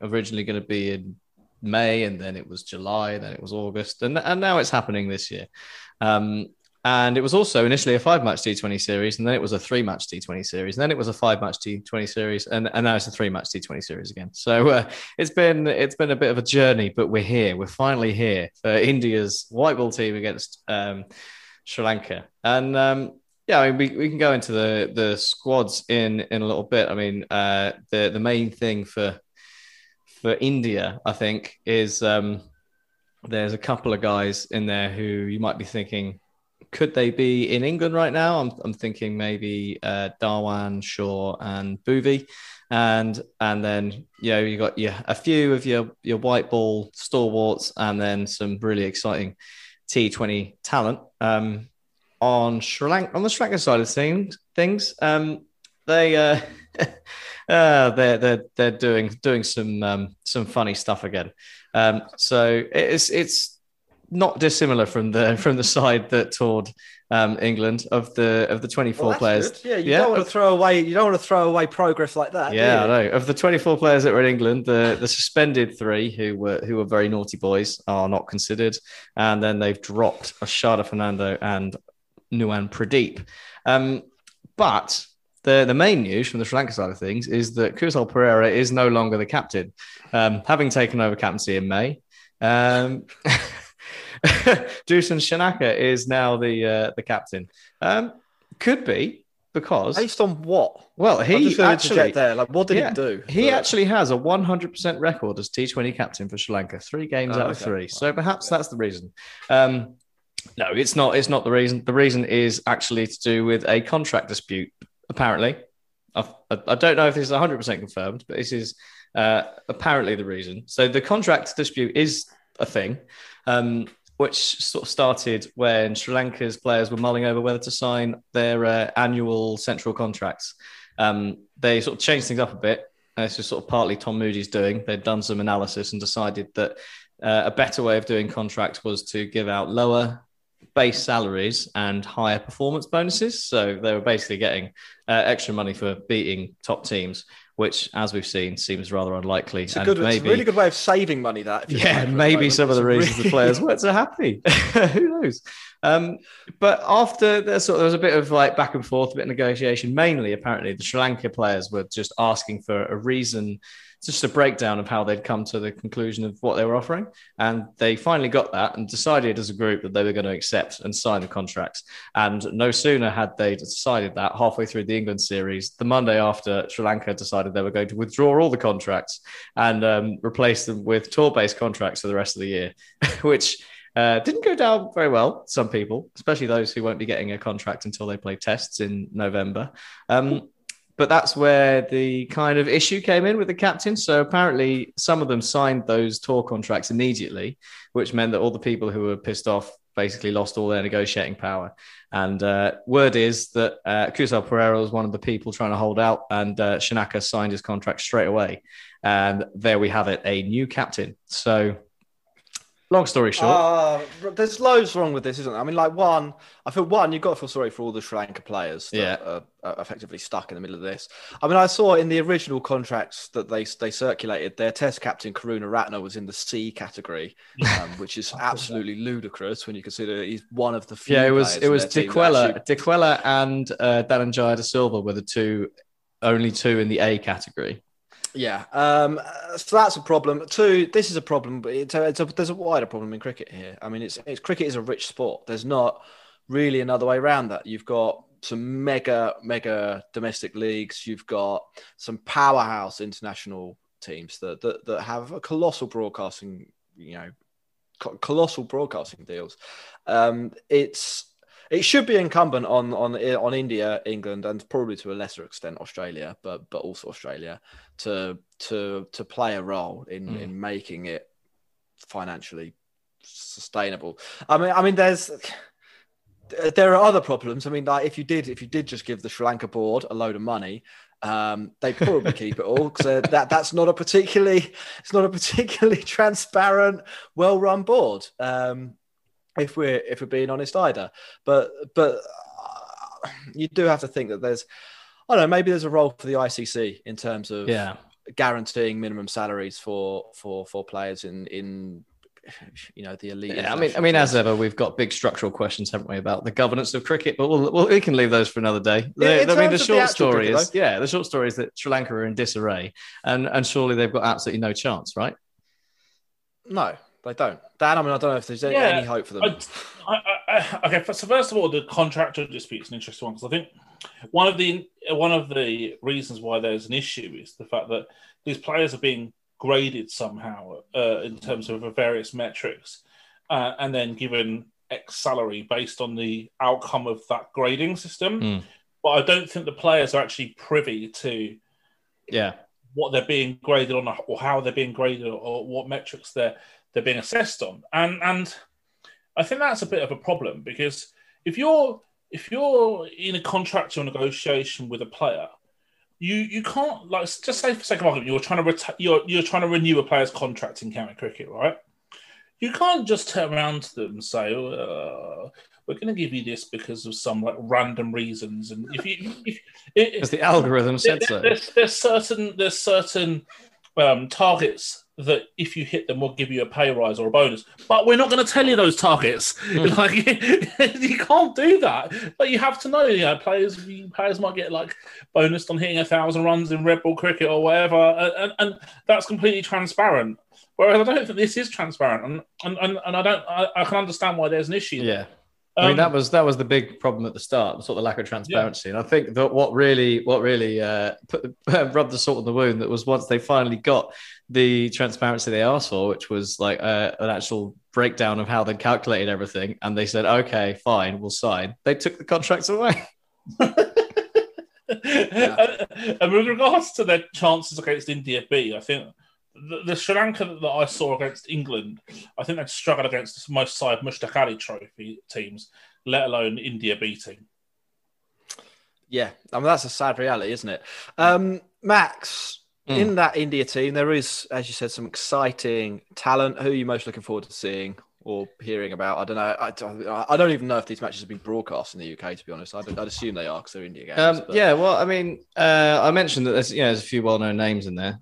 originally going to be in May, and then it was July, and then it was August, and now it's happening this year. And it was also initially a 5-match T20 series, and then it was a 3-match T20 series, and then it was a 5-match T20 series, and now it's a 3-match T20 series again. So it's been a bit of a journey, but we're here. We're finally here for India's white ball team against Sri Lanka. And I mean, we can go into the squads in a little bit. I mean, the main thing for India, I think, is there's a couple of guys in there who you might be thinking, could they be in England right now? I'm thinking maybe Dhawan, Shaw, and Bhuvi, and then you got a few of your white ball stalwarts, and then some really exciting T20 talent on Sri Lanka. On the Sri Lanka side of things, they they're doing some funny stuff again. So it's not dissimilar from the side that toured England of the 24 players. Good. Yeah, you don't want to throw away progress like that. Yeah, I know. Of the 24 players that were in England, the suspended 3 who were very naughty boys are not considered, and then they've dropped Ashada Fernando and Nuan Pradeep. But the main news from the Sri Lanka side of things is that Kusal Pereira is no longer the captain, having taken over captaincy in May. Dusan Shanaka is now the captain. Could be because based on what? Well, he actually there. Like, what did he do? He actually has a 100% record as T20 captain for Sri Lanka. 3 games out of 3. Wow. So perhaps that's the reason. No, it's not. It's not the reason. The reason is actually to do with a contract dispute. Apparently, I don't know if this is 100% confirmed, but this is apparently the reason. So the contract dispute is a thing, which sort of started when Sri Lanka's players were mulling over whether to sign their annual central contracts. They sort of changed things up a bit. And this is sort of partly Tom Moody's doing. They'd done some analysis and decided that a better way of doing contracts was to give out lower base salaries and higher performance bonuses. So they were basically getting extra money for beating top teams, which, as we've seen, seems rather unlikely. It's a, it's a really good way of saving money, that. Yeah, maybe some of the reasons the players weren't so happy. Who knows? But after that, sort of, there was a bit of like back and forth, a bit of negotiation. Mainly, apparently, the Sri Lanka players were just asking for a reason, just a breakdown of how they'd come to the conclusion of what they were offering. And they finally got that and decided as a group that they were going to accept and sign the contracts. And no sooner had they decided that, halfway through the England series, the Monday after, Sri Lanka decided they were going to withdraw all the contracts and replace them with tour-based contracts for the rest of the year, which didn't go down very well, some people, especially those who won't be getting a contract until they play tests in November. But that's where the kind of issue came in with the captain. So apparently some of them signed those tour contracts immediately, which meant that all the people who were pissed off basically lost all their negotiating power. And word is that Kusal Pereira was one of the people trying to hold out, and Shanaka signed his contract straight away. And there we have it, a new captain. So long story short. There's loads wrong with this, isn't there? I mean, like, one, you've got to feel sorry for all the Sri Lanka players that are effectively stuck in the middle of this. I mean, I saw in the original contracts that they circulated, their test captain, Karuna Ratna, was in the C category, which is absolutely ludicrous when you consider he's one of the few. Yeah, it was Diquela and Dhananjaya Da Silva were the only two in the A category. Yeah, so that's a problem. Two, this is a problem, but there's a wider problem in cricket here. I mean, cricket is a rich sport. There's not really another way around that. You've got some mega domestic leagues. You've got some powerhouse international teams that have a colossal broadcasting deals. It should be incumbent on India, England, and probably to a lesser extent Australia, but also Australia, to play a role in making it financially sustainable. I mean, there are other problems. I mean, like if you did just give the Sri Lanka board a load of money, they probably keep it all, because that's not a particularly transparent, well-run board. If we're being honest either, but you do have to think that maybe there's a role for the ICC in terms of guaranteeing minimum salaries for players in the elite. Yeah, I mean, as ever, we've got big structural questions, haven't we, about the governance of cricket? But we can leave those for another day. The short story is that Sri Lanka are in disarray, and surely they've got absolutely no chance, right? No. They don't. Dan, I mean, I don't know if there's any hope for them. Okay, so first of all, the contractual dispute's an interesting one, because I think one of the reasons why there's an issue is the fact that these players are being graded somehow in terms of various metrics, and then given X salary based on the outcome of that grading system. But I don't think the players are actually privy to what they're being graded on, or how they're being graded, or what metrics they're being assessed on, and I think that's a bit of a problem, because if you're in a contractual negotiation with a player, you can't, like, just say for sake of argument you're trying to you're trying to renew a player's contract in county cricket, right? You can't just turn around to them and say, "We're going to give you this because of some like random reasons," and because the algorithm said so. There's certain targets that if you hit them, we'll give you a pay rise or a bonus. But we're not going to tell you those targets. Like, you can't do that. But you have to know, players might get like bonused on hitting 1,000 runs in Red Bull cricket or whatever, and that's completely transparent. Whereas I don't think this is transparent, and I can understand why there's an issue. Yeah. I mean, that was the big problem at the start, sort of the lack of transparency. And I think that what really rubbed the salt in the wound, that was once they finally got the transparency they asked for, which was like an actual breakdown of how they calculated everything, and they said, "Okay, fine, we'll sign." They took the contracts away. And with regards to their chances against India B, I think the Sri Lanka that I saw against England, I think they'd struggled against most side Mushtaq Ali Trophy teams, let alone India beating. Yeah, I mean, that's a sad reality, isn't it? Max, in that India team, there is, as you said, some exciting talent. Who are you most looking forward to seeing or hearing about? I don't know. I don't even know if these matches have been broadcast in the UK, to be honest. I'd assume they are because they're India games. Yeah, well, I mean, I mentioned that there's a few well-known names in there,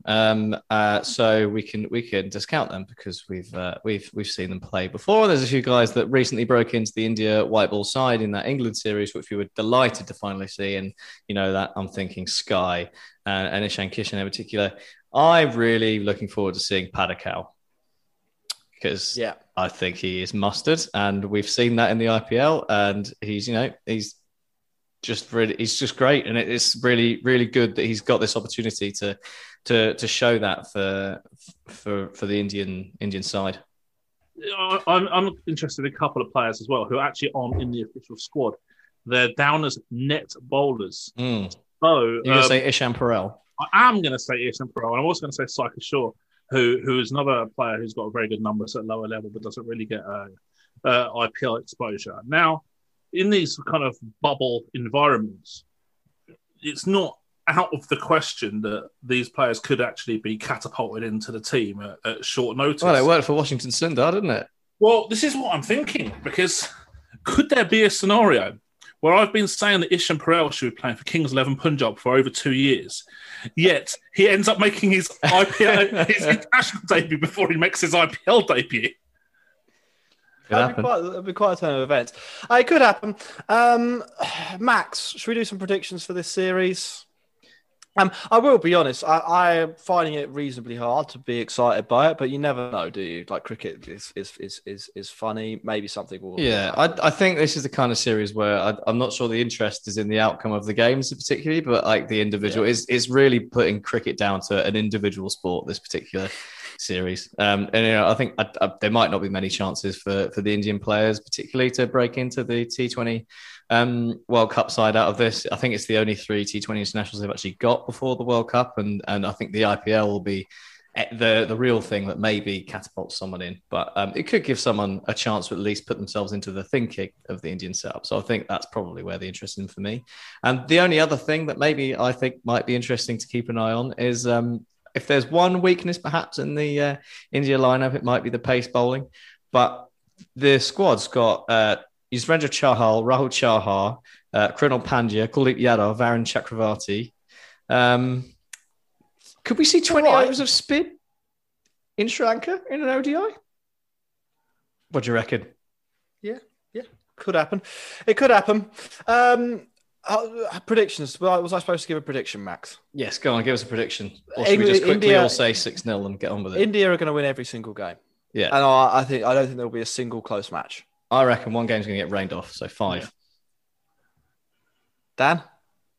so we can discount them because we've seen them play before. There's a few guys that recently broke into the India white ball side in that England series, which we were delighted to finally see, and you know that I'm thinking Sky and Ishan Kishan in particular. I'm really looking forward to seeing Padakal. Because I think he is mustard, and we've seen that in the IPL, and he's just great, and it's really, really good that he's got this opportunity to show that for the Indian side. I'm interested in a couple of players as well who actually aren't in the official squad. They're down as net bowlers. So you're going to say Ishan Porel. I am going to say Ishan Porel, and I'm also going to say Saqib Mahmood, who is another player who's got a very good numbers at lower level but doesn't really get IPL exposure. Now, in these kind of bubble environments, it's not out of the question that these players could actually be catapulted into the team at short notice. Well, it worked for Washington Sundar, didn't it? Well, this is what I'm thinking, because could there be a scenario where I've been saying that Ishan Porel should be playing for Kings 11 Punjab for over 2 years, yet he ends up making his IPL, his international debut before he makes his IPL debut? That'd be quite a turn of events. It could happen. Max, should we do some predictions for this series? I will be honest, I'm finding it reasonably hard to be excited by it, but you never know, do you? Like, cricket is funny. Maybe something will... Yeah, I think this is the kind of series where I'm not sure the interest is in the outcome of the games particularly, but like the individual is really putting cricket down to an individual sport, this particular series. And I think there might not be many chances for the Indian players particularly to break into the T20 World Cup side out of this. I think it's the only three T20 internationals they've actually got before the World Cup, and I think the IPL will be the real thing that maybe catapults someone in, but it could give someone a chance to at least put themselves into the thinking of the Indian setup. So I think that's probably where the interest is for me. And the only other thing that maybe I think might be interesting to keep an eye on is if there's one weakness perhaps in the India lineup, it might be the pace bowling, but the squad's got Yuzvendra Chahal, Rahul Chahar, Krunal Pandya, Kuldeep Yadav, Varun Chakravarti. Could we see 20 overs of spin in Sri Lanka in an ODI? What do you reckon? Yeah. Could happen. It could happen. Predictions. Well, was I supposed to give a prediction, Max? Yes, go on, give us a prediction. Or should we just quickly all say 6-0 and get on with it? India are going to win every single game. Yeah. And I don't think there will be a single close match. I reckon one game's going to get rained off, so 5. Yeah. Dan?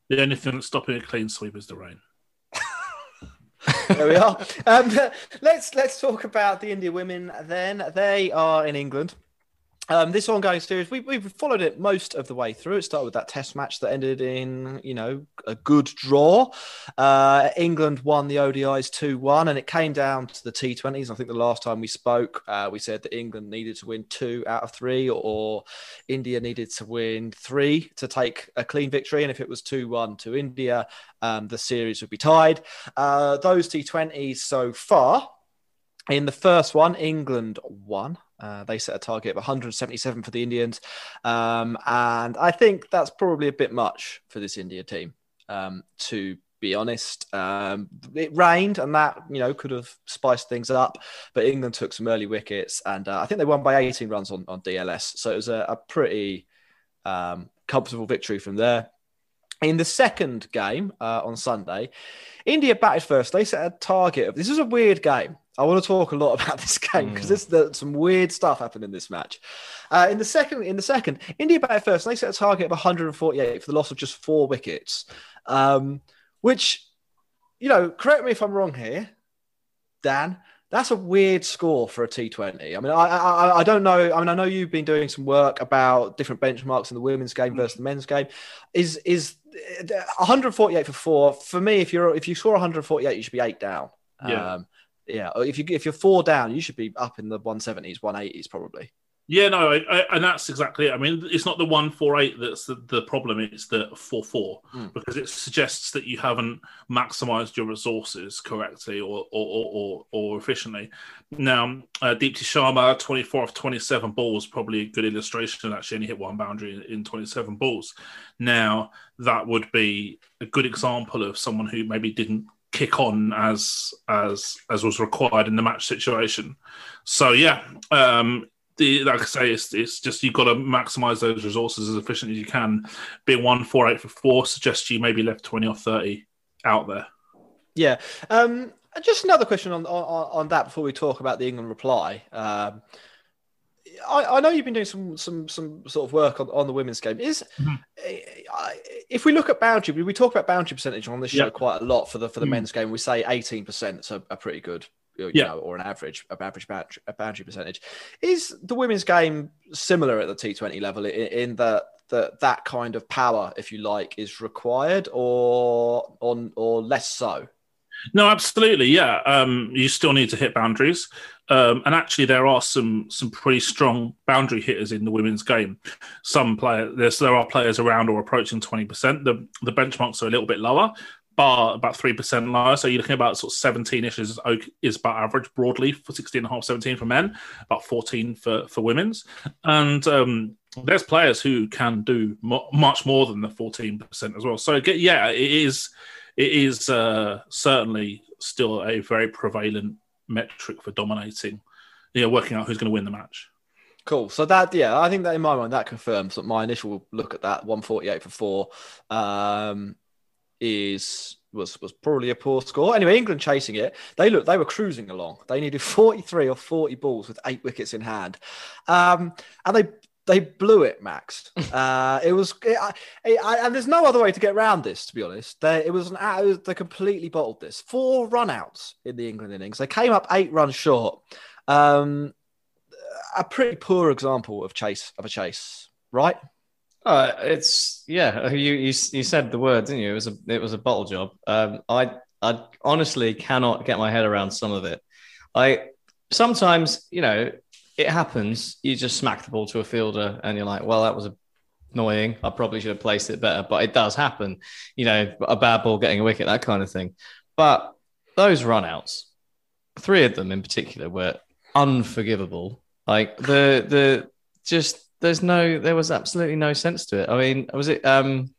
The only thing that's stopping a clean sweep is the rain. There we are. Let's talk about the India women then. They are in England. This ongoing series, we've followed it most of the way through. It started with that test match that ended in, a good draw. England won the ODIs 2-1, and it came down to the T20s. I think the last time we spoke, we said that England needed to win 2 out of 3, or India needed to win 3 to take a clean victory. And if it was 2-1 to India, the series would be tied. Those T20s so far, in the first one, England won. They set a target of 177 for the Indians. And I think that's probably a bit much for this India team, to be honest. It rained, and that, could have spiced things up. But England took some early wickets, and I think they won by 18 runs on DLS. So it was a pretty comfortable victory from there. In the second game on Sunday, India batted first. They set a target of... This is a weird game. I want to talk a lot about this game because there's some weird stuff happened in this match. In the second, India batted first, and they set a target of 148 for the loss of just 4 wickets, which, correct me if I'm wrong here, Dan, that's a weird score for a T20. I mean, I don't know. I mean, I know you've been doing some work about different benchmarks in the women's game versus the men's game. Is 148 for 4 for me? If you score 148, you should be 8 down. Yeah. Yeah, if you're four down, you should be up in the 170s, 180s probably. Yeah, no, and that's exactly it. I mean, it's not the 148 that's the problem, it's the 44, because it suggests that you haven't maximised your resources correctly or efficiently. Now, Deepti Sharma, 24 off 27 balls, probably a good illustration. Actually, only hit one boundary in 27 balls. Now, that would be a good example of someone who maybe didn't kick on as was required in the match situation. So, yeah, like I say, it's just you've got to maximise those resources as efficiently as you can. Being 148 for four suggests you maybe left 20 or 30 out there. Yeah. Just another question on that before we talk about the England reply. I know you've been doing some sort of work on the women's game. If we look at boundary, we talk about boundary percentage on this show quite a lot for the men's game. We say 18%, so a pretty good. You know, or an average boundary percentage. Is the women's game similar at the T20 level in that kind of power, if you like, is required or less so? No, absolutely, yeah. You still need to hit boundaries. And actually, there are some pretty strong boundary hitters in the women's game. There are players around or approaching 20%. The benchmarks are a little bit lower, bar about 3% lower. So you're looking about sort of 17-ish is about average broadly for 16.5, 17 for men, about 14 for women's. And there's players who can do much more than the 14% as well. So yeah, it is certainly still a very prevalent metric for dominating, working out who's going to win the match. Cool. So I think that in my mind, that confirms that my initial look at that 148 for four, was probably a poor score. Anyway, England chasing it. They were cruising along. They needed 43 or 40 balls with 8 wickets in hand, and they blew it, Max. And there's no other way to get around this, to be honest. They completely bottled this. 4 run outs in the England innings. They came up 8 runs short. A pretty poor example of a chase, right? You said the word, didn't you? It was a bottle job. I honestly cannot get my head around some of it. Sometimes, it happens. You just smack the ball to a fielder and you're like, well, that was annoying. I probably should have placed it better, but it does happen. A bad ball getting a wicket, that kind of thing. But those runouts, 3 of them in particular, were unforgivable. Like there was absolutely no sense to it. I mean, was it the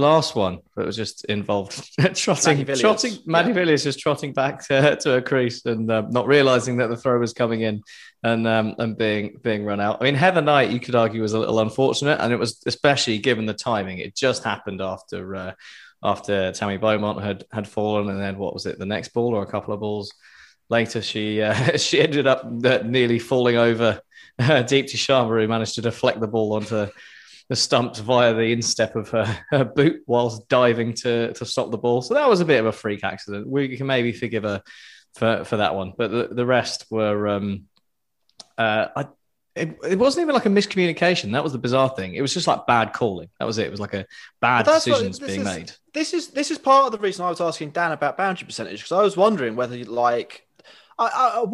last one that was just involved Maddie Villiers just trotting back to her crease and not realising that the throw was coming in and being run out. I mean, Heather Knight, you could argue, was a little unfortunate, and it was especially given the timing. It just happened after Tammy Beaumont had fallen, and then what was it, the next ball or a couple of balls later, she ended up nearly falling over Deepti Sharma, who managed to deflect the ball onto the stumps via the instep of her boot whilst diving to stop the ball. So that was a bit of a freak accident. We can maybe forgive her for that one, but the rest were. It wasn't even like a miscommunication. That was the bizarre thing. It was just like bad calling. That was it. It was like a bad decisions being made. This is part of the reason I was asking Dan about boundary percentage, because I was wondering whether I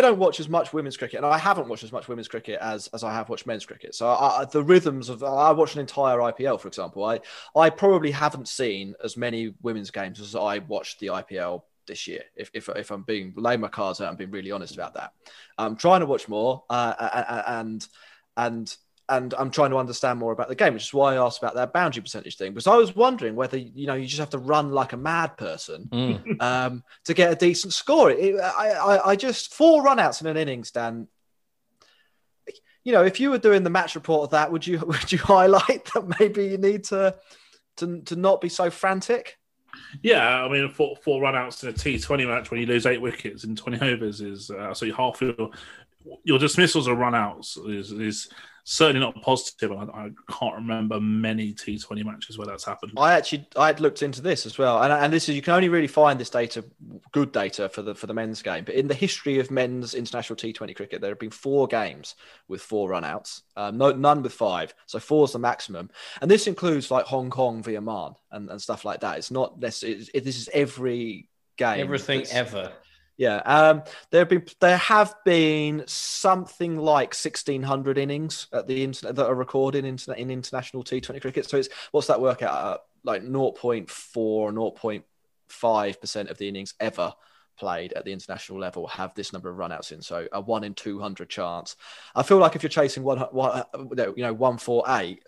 don't watch as much women's cricket, and I haven't watched as much women's cricket as I have watched men's cricket. So the rhythms of... I watched an entire IPL, for example. I probably haven't seen as many women's games as I watched the IPL this year, if I'm being laying my cards out and being really honest about that. I'm trying to watch more and I'm trying to understand more about the game, which is why I asked about that boundary percentage thing, because I was wondering whether, you just have to run like a mad person to get a decent score. I just 4 runouts in an innings, Dan. If you were doing the match report of that, would you highlight that maybe you need to not be so frantic? Yeah, I mean, 4 run-outs in a T20 match when you lose 8 wickets in 20 overs is... so half your dismissals or run-outs is certainly not positive. I can't remember many T20 matches where that's happened. I had looked into this as well. And this is, you can only really find this data, good data, for the men's game. But in the history of men's international T20 cricket, there have been 4 games with 4 run-outs. None with 5. So 4 is the maximum. And this includes like Hong Kong v Oman and stuff like that. This is every game. Everything ever. Yeah, there have been something like 1,600 innings at the internet that are recorded in international T20 cricket. So it's, what's that work out? Like 0.4, 0.5% of the innings ever played at the international level have this number of runouts in. So a 1 in 200 chance. I feel like if you're chasing 148.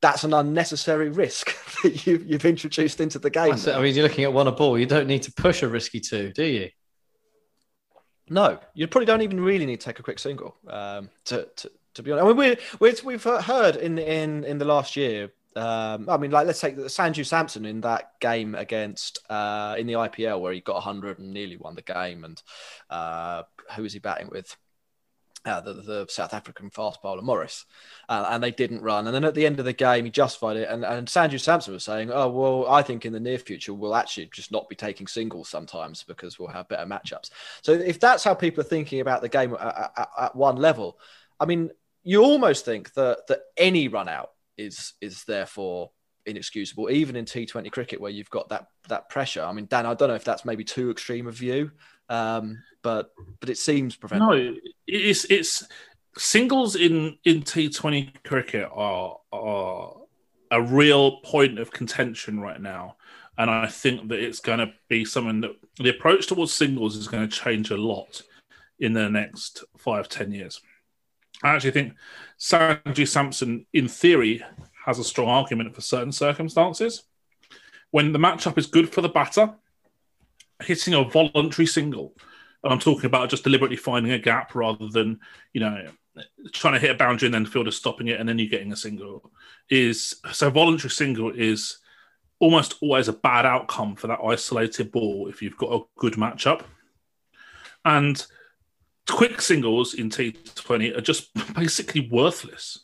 That's an unnecessary risk that you've introduced into the game. I mean, you're looking at one a ball. You don't need to push a risky two, do you? No, you probably don't even really need to take a quick single. To be honest, I mean, we've heard in the last year. I mean, like, let's take Sanju Samson in that game against in the IPL where he got 100 and nearly won the game. And who was he batting with? The South African fast bowler Morris, and they didn't run. And then at the end of the game, he justified it. And Sanju Samson was saying, "Oh well, I think in the near future we'll actually just not be taking singles sometimes because we'll have better matchups." So if that's how people are thinking about the game at one level, I mean, you almost think that any run out is therefore inexcusable, even in T20 cricket where you've got that pressure. I mean, Dan, I don't know if that's maybe too extreme a view. But it seems preventable. No, it's singles in T20 cricket are a real point of contention right now, and I think that it's going to be something that the approach towards singles is going to change a lot in the next 5-10 years. I actually think Sanju Samson, in theory, has a strong argument for certain circumstances when the matchup is good for the batter. Hitting a voluntary single, and I'm talking about just deliberately finding a gap rather than, you know, trying to hit a boundary and then the fielder stopping it and then you getting a single. Voluntary single is almost always a bad outcome for that isolated ball if you've got a good matchup. And quick singles in T20 are just basically worthless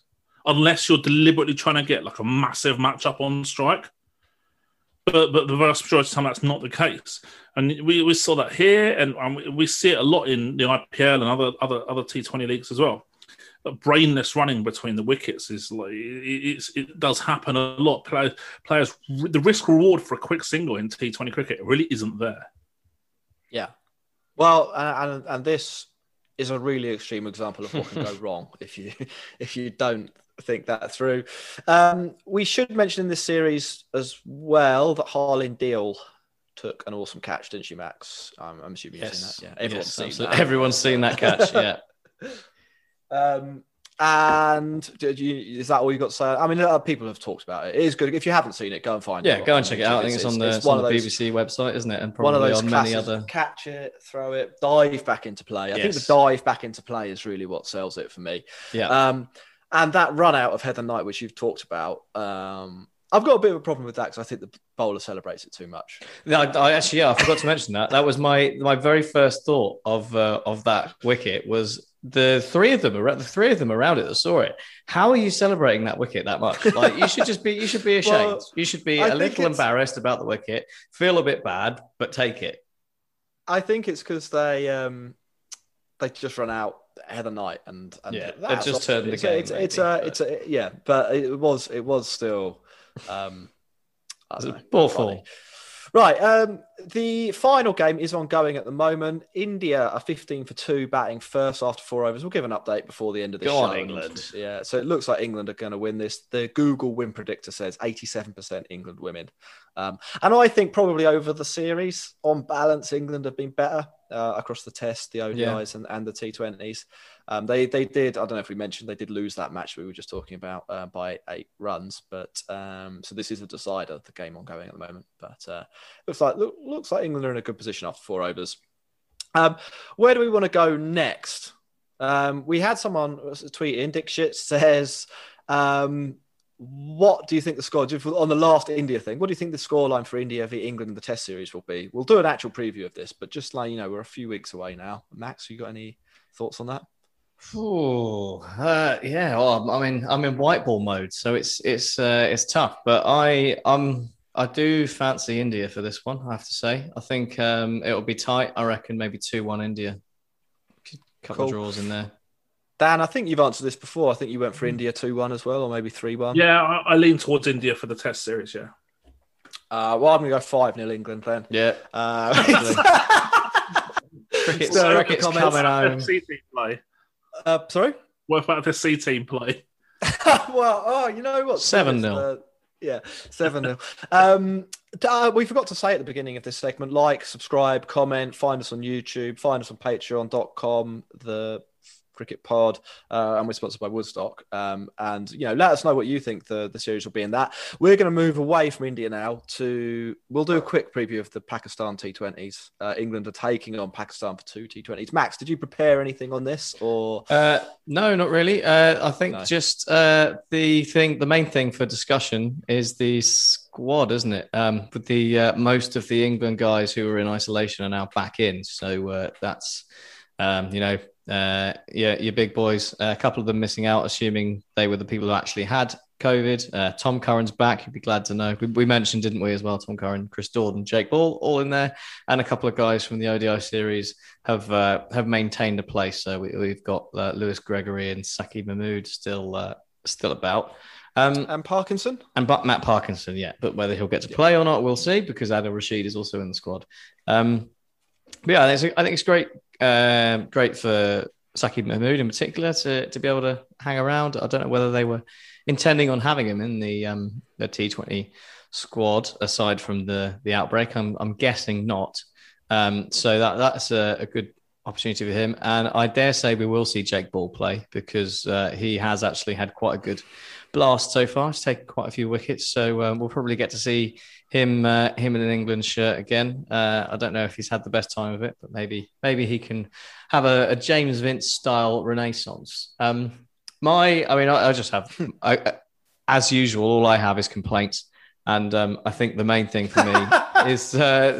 unless you're deliberately trying to get like a massive matchup on strike. But the vast majority of the time, that's not the case. And we saw that here, and we see it a lot in the IPL and other T20 leagues as well. But brainless running between the wickets is like it does happen a lot. Players, the risk reward for a quick single in T20 cricket really isn't there. Yeah. Well, and this is a really extreme example of what can go wrong if you don't think that through. We should mention in this series as well that Harleen Deal took an awesome catch, didn't she, Max? I'm assuming you've seen that. Yeah, everyone's seen that catch. Yeah. And is that all you got to say? I mean, people have talked about it. It is good. If you haven't seen it, go and find it. Yeah, go and check it out. I think it's on the BBC website, isn't it? And probably one of those on many other. Catch it, throw it, dive back into play. I think the dive back into play is really what sells it for me. Yeah. And that run out of Heather Knight, which you've talked about, I've got a bit of a problem with that because I think the bowler celebrates it too much. No, I forgot to mention that. That was my very first thought of that wicket was the three of them around it that saw it. How are you celebrating that wicket that much? Like you should be ashamed. Well, you should be a little embarrassed about the wicket, feel a bit bad, but take it. I think it's because they just run out Heather Knight and yeah, that just turned the game. But it was still awful. Right, the final game is ongoing at the moment. India are 15 for 2 batting first after 4 overs. We'll give an update before the end of the show. Go on, England. Yeah, so it looks like England are going to win this. The Google win predictor says 87% England women. And I think probably over the series, on balance, England have been better across the test, the ODIs and the T20s. They did, I don't know if we mentioned, they did lose that match we were just talking about by 8 runs. But so this is the decider, the game ongoing at the moment. But looks like England are in a good position after 4 overs. Where do we want to go next? We had someone tweet in, Dick Shit says, what do you think the score, on the last India thing, what do you think the scoreline for India v England in the Test Series will be? We'll do an actual preview of this, but just like, you know, we're a few weeks away now. Max, you got any thoughts on that? Oh, I mean, I'm in white ball mode, so it's tough. But I do fancy India for this one, I have to say. I think it'll be tight. I reckon maybe 2-1 India. Couple of draws in there. Dan, I think you've answered this before. I think you went for India 2-1 as well, or maybe 3-1. Yeah, I lean towards India for the Test Series, yeah. Well, I'm going to go 5-0 England then. Yeah. Cricket's coming home. Sorry? What about the C team play? Well, you know what? 7-0. Yeah, 7-0. We forgot to say at the beginning of this segment, like, subscribe, comment, find us on YouTube, find us on patreon.com, the Cricket Pod, and we're sponsored by Woodstock. And, you know, let us know what you think the series will be in that. We're going to move away from India now to... We'll do a quick preview of the Pakistan T20s. England are taking on Pakistan for 2 T20s. Max, did you prepare anything on this? Or no, not really. I think just the main thing for discussion is the squad, isn't it? With the most of the England guys who were in isolation are now back in. So that's, you know... your big boys, a couple of them missing out, assuming they were the people who actually had COVID. Tom Curran's back, you'd be glad to know. We mentioned, didn't we, as well, Tom Curran, Chris Dawden, Jake Ball, all in there, and a couple of guys from the ODI series have maintained a place. So we've got Lewis Gregory and Saqib Mahmood still about. And Parkinson? But Matt Parkinson, yeah. But whether he'll get to play or not, we'll see, because Adil Rashid is also in the squad. Yeah, I think it's great. Great for Saqib Mahmood in particular to be able to hang around. I don't know whether they were intending on having him in the T20 squad aside from the outbreak. I'm guessing not. So that's a good opportunity for him. And I dare say we will see Jake Ball play because he has actually had quite a good blast so far. He's taken quite a few wickets. So we'll probably get to see him in an England shirt again. I don't know if he's had the best time of it, but maybe he can have a James Vince style renaissance. As usual, all I have is complaints. And I think the main thing for me is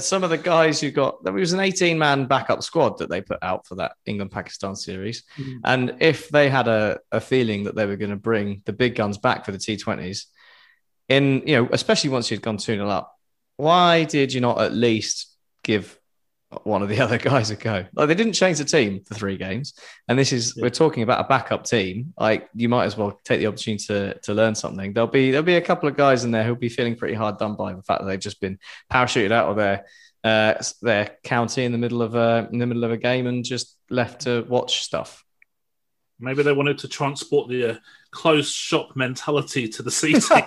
some of the guys who got... There was an 18-man backup squad that they put out for that England-Pakistan series. Mm-hmm. And if they had a feeling that they were going to bring the big guns back for the T20s, especially once you'd gone 2-0 up, why did you not at least give one of the other guys a go? Like, they didn't change the team for 3 games. And we're talking about a backup team. Like, you might as well take the opportunity to learn something. There'll be a couple of guys in there who'll be feeling pretty hard done by the fact that they've just been parachuted out of their county in the middle of a game and just left to watch stuff. Maybe they wanted to transport the closed shop mentality to the C team.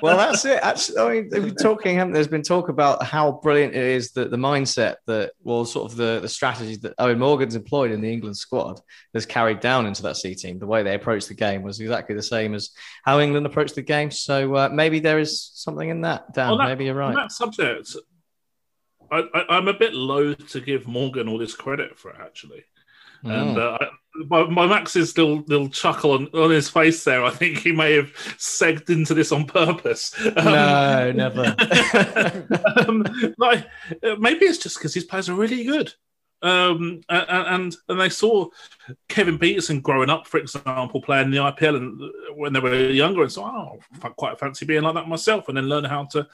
Well, that's it. Actually, there's been talk about how brilliant it is that the mindset the strategy that Owen Morgan's employed in the England squad has carried down into that C team. The way they approached the game was exactly the same as how England approached the game. So maybe there is something in that, Dan. Maybe you're right. On that subject, I'm a bit loath to give Morgan all this credit for it, actually. And my Max's little chuckle on his face there, I think he may have segged into this on purpose. No, never. Maybe it's just because his players are really good. And they saw Kevin Peterson growing up, for example, playing the IPL when they were younger, and so I quite fancy being like that myself, and then learn how to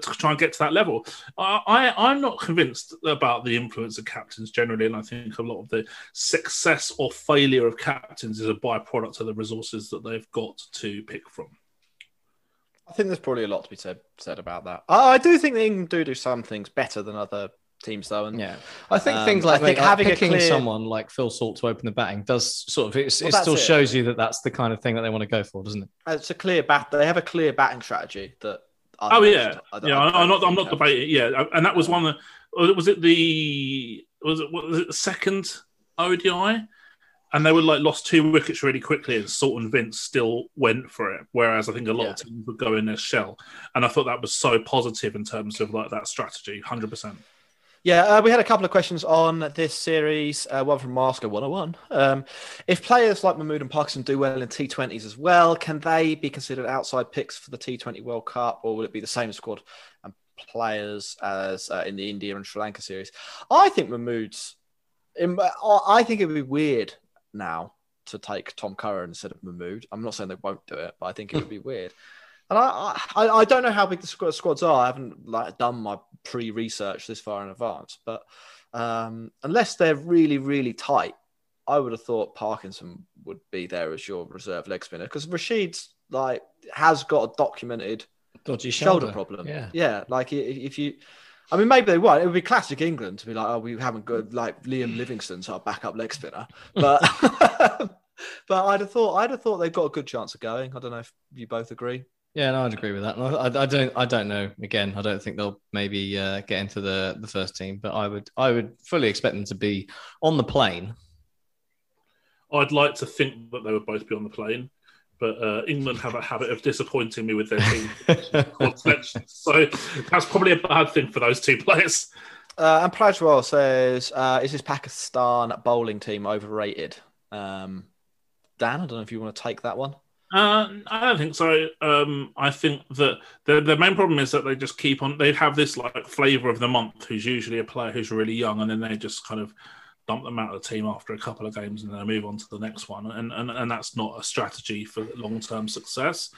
try and get to that level. I'm not convinced about the influence of captains generally, and I think a lot of the success or failure of captains is a byproduct of the resources that they've got to pick from. I think there's probably a lot to be said about that. I do think that England do some things better than other teams, though, and I think things like having picking someone like Phil Salt to open the batting does sort of shows you that that's the kind of thing that they want to go for, doesn't it? It's a clear bat. They have a clear batting strategy that. I'm not debating. Yeah, and that was one. Was it the second ODI? And they were lost 2 wickets really quickly, and Salt and Vince still went for it. Whereas I think a lot of teams would go in their shell, and I thought that was so positive in terms of that strategy, 100%. Yeah, we had a couple of questions on this series, one from Masker101. If players like Mahmood and Parkinson do well in T20s as well, can they be considered outside picks for the T20 World Cup, or will it be the same squad and players as in the India and Sri Lanka series? I think I think it would be weird now to take Tom Curran instead of Mahmood. I'm not saying they won't do it, but I think it would be weird. And I don't know how big the squads are. I haven't done my pre-research this far in advance, but unless they're really, really tight, I would have thought Parkinson would be there as your reserve leg spinner, because Rashid's has got a documented dodgy shoulder problem. Yeah, like if you, I mean, maybe they won't. It would be classic England to be like, oh, we haven't got like Liam Livingston's our backup leg spinner. But but I'd have thought they've got a good chance of going. I don't know if you both agree. Yeah, no, I'd agree with that. I don't know. Again, I don't think they'll maybe get into the first team, but I would fully expect them to be on the plane. I'd like to think that they would both be on the plane, but England have a habit of disappointing me with their team. So that's probably a bad thing for those two players. And Plajwal says, is this Pakistan bowling team overrated? Dan, I don't know if you want to take that one. I don't think so. I think that the main problem is that they just keep on. They have this like flavour of the month, who's usually a player who's really young, and then they just kind of dump them out of the team after a couple of games, and then move on to the next one. And that's not a strategy for long-term success.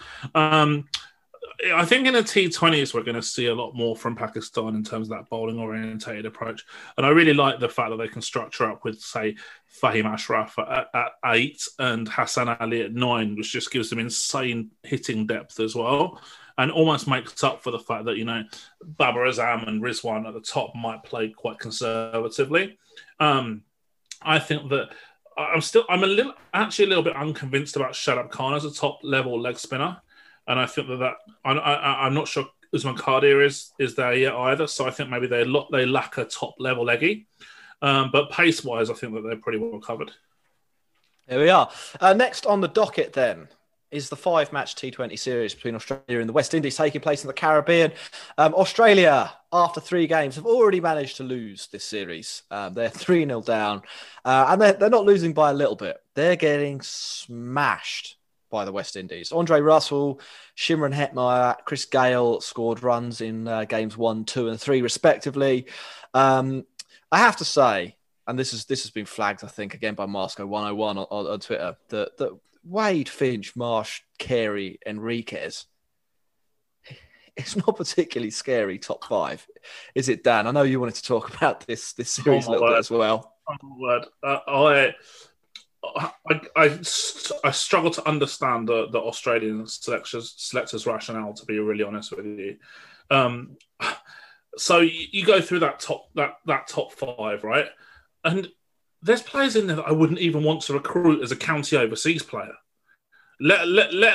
I think in the T20s, we're going to see a lot more from Pakistan in terms of that bowling-orientated approach. And I really like the fact that they can structure up with, say, Fahim Ashraf at 8 and Hassan Ali at 9, which just gives them insane hitting depth as well, and almost makes up for the fact that, you know, Babar Azam and Rizwan at the top might play quite conservatively. I think that I'm a little bit unconvinced about Shadab Khan as a top-level leg spinner. And I think that I'm not sure Usman Qadir is there yet either. So I think maybe they lack a top-level leggy. But pace-wise, I think that they're pretty well covered. Here we are. Next on the docket, then, is the 5-match T20 series between Australia and the West Indies taking place in the Caribbean. Australia, after 3 games, have already managed to lose this series. They're 3-0 down. And they're not losing by a little bit. They're getting smashed by the West Indies. Andre Russell, Shimron Hetmeyer, Chris Gayle scored runs in games 1, 2 and 3 respectively. I have to say, and this has been flagged, I think, again by Marsco101 on Twitter, that Wade, Finch, Marsh, Carey, Henriques, it's not particularly scary top 5, is it, Dan? I know you wanted to talk about this series a little bit as well. I struggle to understand the Australian selectors' rationale, to be really honest with you. So you go through that top 5, right? And there's players in there that I wouldn't even want to recruit as a county overseas player, let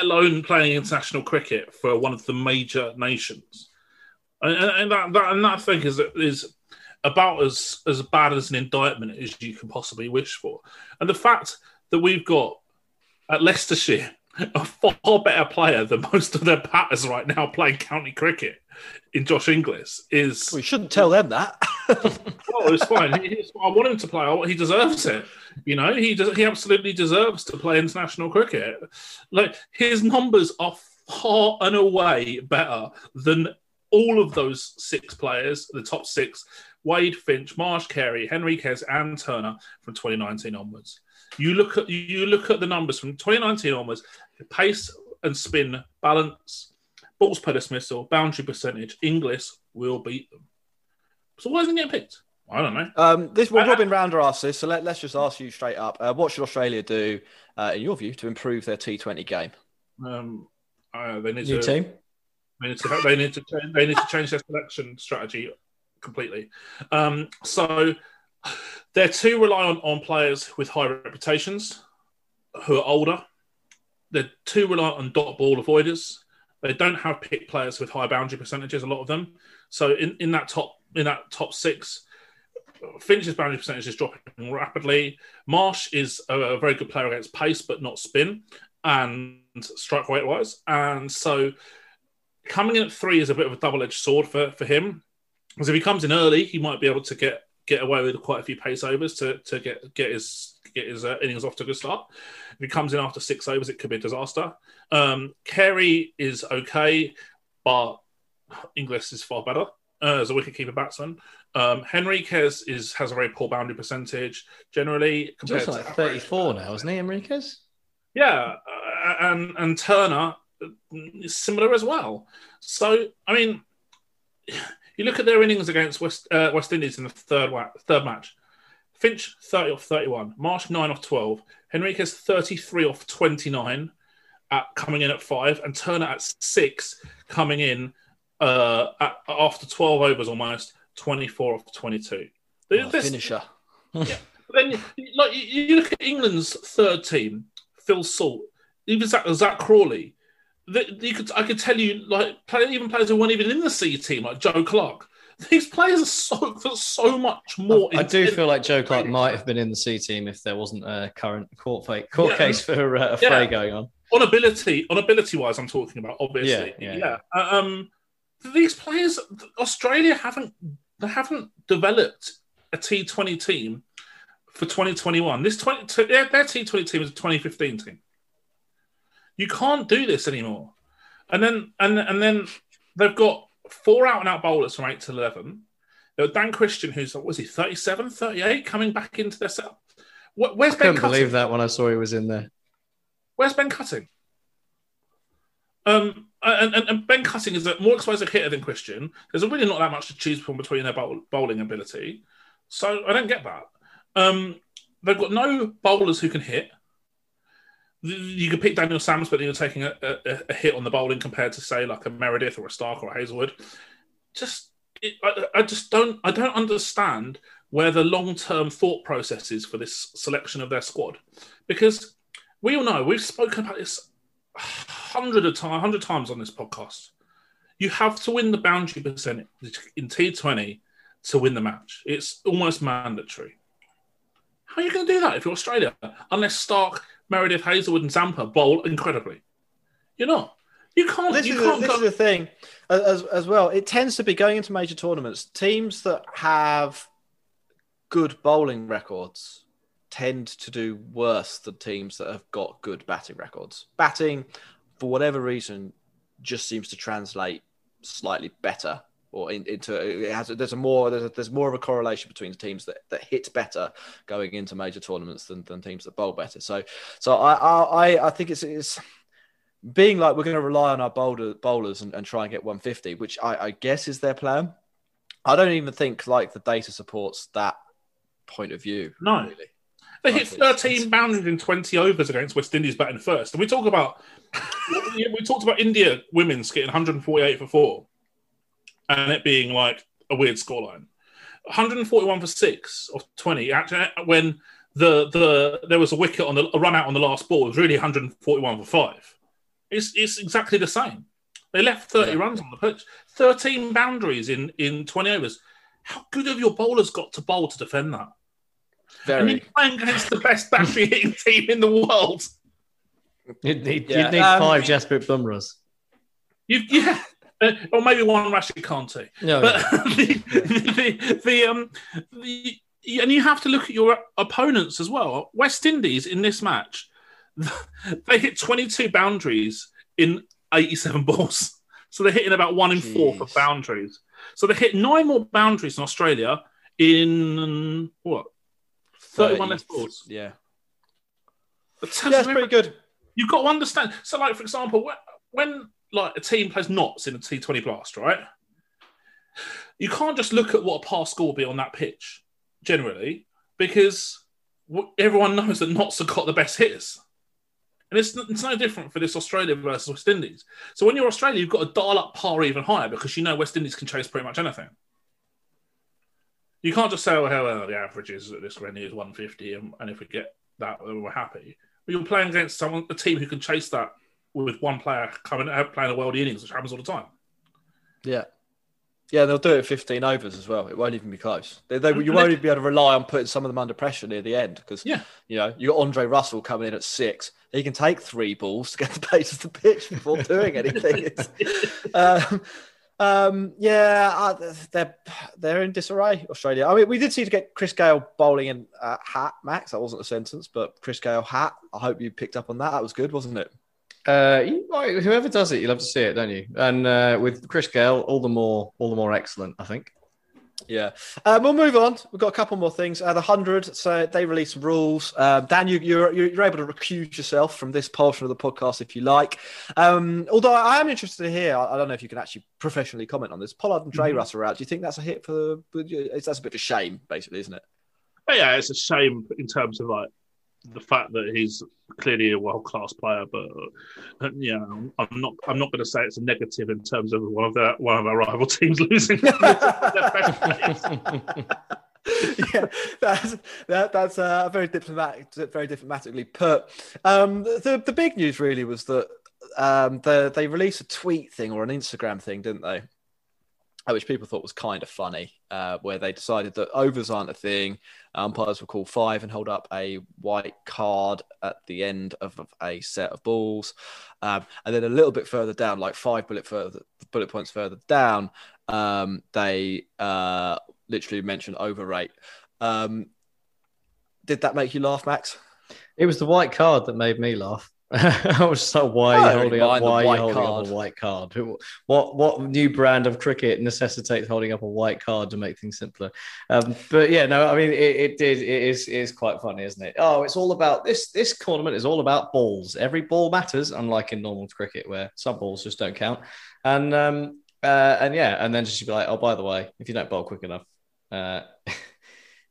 alone playing international cricket for one of the major nations. And that I think is about as bad as an indictment as you can possibly wish for. And the fact that we've got at Leicestershire a far better player than most of their batters right now playing county cricket in Josh Inglis is... We shouldn't tell them that. Well, it's fine. I want him to play. He deserves it. You know, he absolutely deserves to play international cricket. Like, his numbers are far and away better than all of those 6 players, the top 6, Wade, Finch, Marsh, Carey, Henriques and Turner from 2019 onwards. You look at the numbers from 2019 onwards, the pace and spin balance, balls per dismissal, boundary percentage, Inglis will beat them. So why isn't he getting picked? I don't know. Robin Rounder asks this, so let's just ask you straight up. What should Australia do, in your view, to improve their T20 game? They need to change their selection strategy completely. So they're too reliant on players with high reputations who are older. They're too reliant on dot ball avoiders. They don't have pick players with high boundary percentages, a lot of them. So in that top 6, Finch's boundary percentage is dropping rapidly. Marsh is a very good player against pace but not spin and strike rate wise. And so coming in at 3 is a bit of a double-edged sword for him, because if he comes in early, he might be able to get away with quite a few pace overs to get his innings off to a good start. If he comes in after 6 overs, it could be a disaster. Carey is okay, but Inglis is far better as a wicketkeeper batsman. Henriques has a very poor boundary percentage generally. Compared to like 34 now, isn't he, Henriques? Yeah, and Turner is similar as well. So, I mean, you look at their innings against West Indies in the third match. Finch, 30 off 31. Marsh, 9 off 12. Henriques, 33 off 29, coming in at 5. And Turner at 6, coming in after 12 overs almost, 24 off 22. Finisher. Yeah. Then, like, you look at England's third team, Phil Salt, even Zach Crawley. I could tell you, like, even players who weren't even in the C team, like Joe Clark. These players are so much more. I do feel like Joe Clark might have been in the C team if there wasn't a current court case for a fray going on. On ability wise, I'm talking about, obviously. Yeah. These players, Australia haven't developed a T20 team for 2021. Their T20 team is a 2015 team. You can't do this anymore. And then they've got four out-and-out bowlers from 8 to 11. Dan Christian, who's, 37, 38, coming back into their setup. Where's Ben Cutting? I couldn't believe that when I saw he was in there. Where's Ben Cutting? And Ben Cutting is a more explosive hitter than Christian. There's really not that much to choose from between their bowling ability. So I don't get that. They've got no bowlers who can hit. You could pick Daniel Sams, but you're taking a hit on the bowling compared to, say, like a Meredith or a Stark or a Hazelwood. I don't understand where the long-term thought process is for this selection of their squad, because we all know, we've spoken about this 100 times on this podcast. You have to win the boundary percentage in T20 to win the match. It's almost mandatory. How are you going to do that if you're Australia? Unless Stark, Meredith, Hazelwood and Zampa bowl incredibly. You're not. This is the thing as well. It tends to be going into major tournaments, teams that have good bowling records tend to do worse than teams that have got good batting records. Batting, for whatever reason, just seems to translate slightly better. There's more of a correlation between teams that hit better going into major tournaments than teams that bowl better. So I think it's being like, we're going to rely on our bowlers and try and get 150, which I guess is their plan. I don't even think like the data supports that point of view. No, really. They hit 13 boundaries in 20 overs against West Indies batting first, and we talked about India women's getting 148 for four. And it being like a weird scoreline, 141 for six off 20. Actually, when there was a wicket on a run out on the last ball, it was really 141 for five. It's exactly the same. They left 30 runs on the pitch, 13 boundaries in 20 overs. How good have your bowlers got to bowl to defend that? Very. And you're playing against the best boundary hitting team in the world. You'd need five Jasprit Bumrahs. Or maybe one Rashid Khan too. And you have to look at your opponents as well. West Indies in this match, they hit 22 boundaries in 87 balls. So they're hitting about one in four for boundaries. So they hit 9 more boundaries in Australia in 31 less balls. Yeah. That's pretty good. You've got to understand. So, like, for example, when like a team plays knots in a T20 blast, right? You can't just look at what a par score will be on that pitch, generally, because everyone knows that knots have got the best hitters. And it's no different for this Australia versus West Indies. So when you're Australia, you've got to dial up par even higher, because you know West Indies can chase pretty much anything. You can't just say, the average is at this venue is 150, and if we get that, then we're happy. But you're playing against a team who can chase that with one player coming out playing a world innings, which happens all the time. Yeah. Yeah, they'll do it 15 overs as well. It won't even be close. You won't even be able to rely on putting some of them under pressure near the end, because you got Andre Russell coming in at 6. He can take 3 balls to get the base of the pitch before doing anything. They're in disarray, Australia. I mean, we did see to get Chris Gayle bowling in hat, Max. That wasn't a sentence, but Chris Gayle hat. I hope you picked up on that. That was good, wasn't it? Whoever does it, you love to see it, don't you? And with Chris Gayle, all the more excellent, I think. Yeah. We'll move on. We've got a couple more things. The 100, so they released some rules. Dan, you're able to recuse yourself from this portion of the podcast if you like. Although I am interested to hear, I don't know if you can actually professionally comment on this, Pollard and Dre Russell are out. Do you think that's a hit for the... That's a bit of a shame, basically, isn't it? Yeah, it's a shame in terms of, like, the fact that he's clearly a world-class player, but I'm not going to say it's a negative in terms of one of our rival teams losing. Yeah, that's very diplomatic, very diplomatically put. The big news really was that they released a tweet thing or an Instagram thing, didn't they? Which people thought was kind of funny, where they decided that overs aren't a thing. Umpires will call five and hold up a white card at the end of a set of balls. And then a little bit further down, like bullet points further down, they literally mentioned overrate. Did that make you laugh, Max? It was the white card that made me laugh. I was just like, why are you holding up a white card? What new brand of cricket necessitates holding up a white card to make things simpler? But yeah, no, I mean, it is quite funny, isn't it? Oh, it's all about this tournament is all about balls. Every ball matters, unlike in normal cricket where some balls just don't count. And yeah, and then just be like, oh, by the way, if you don't bowl quick enough,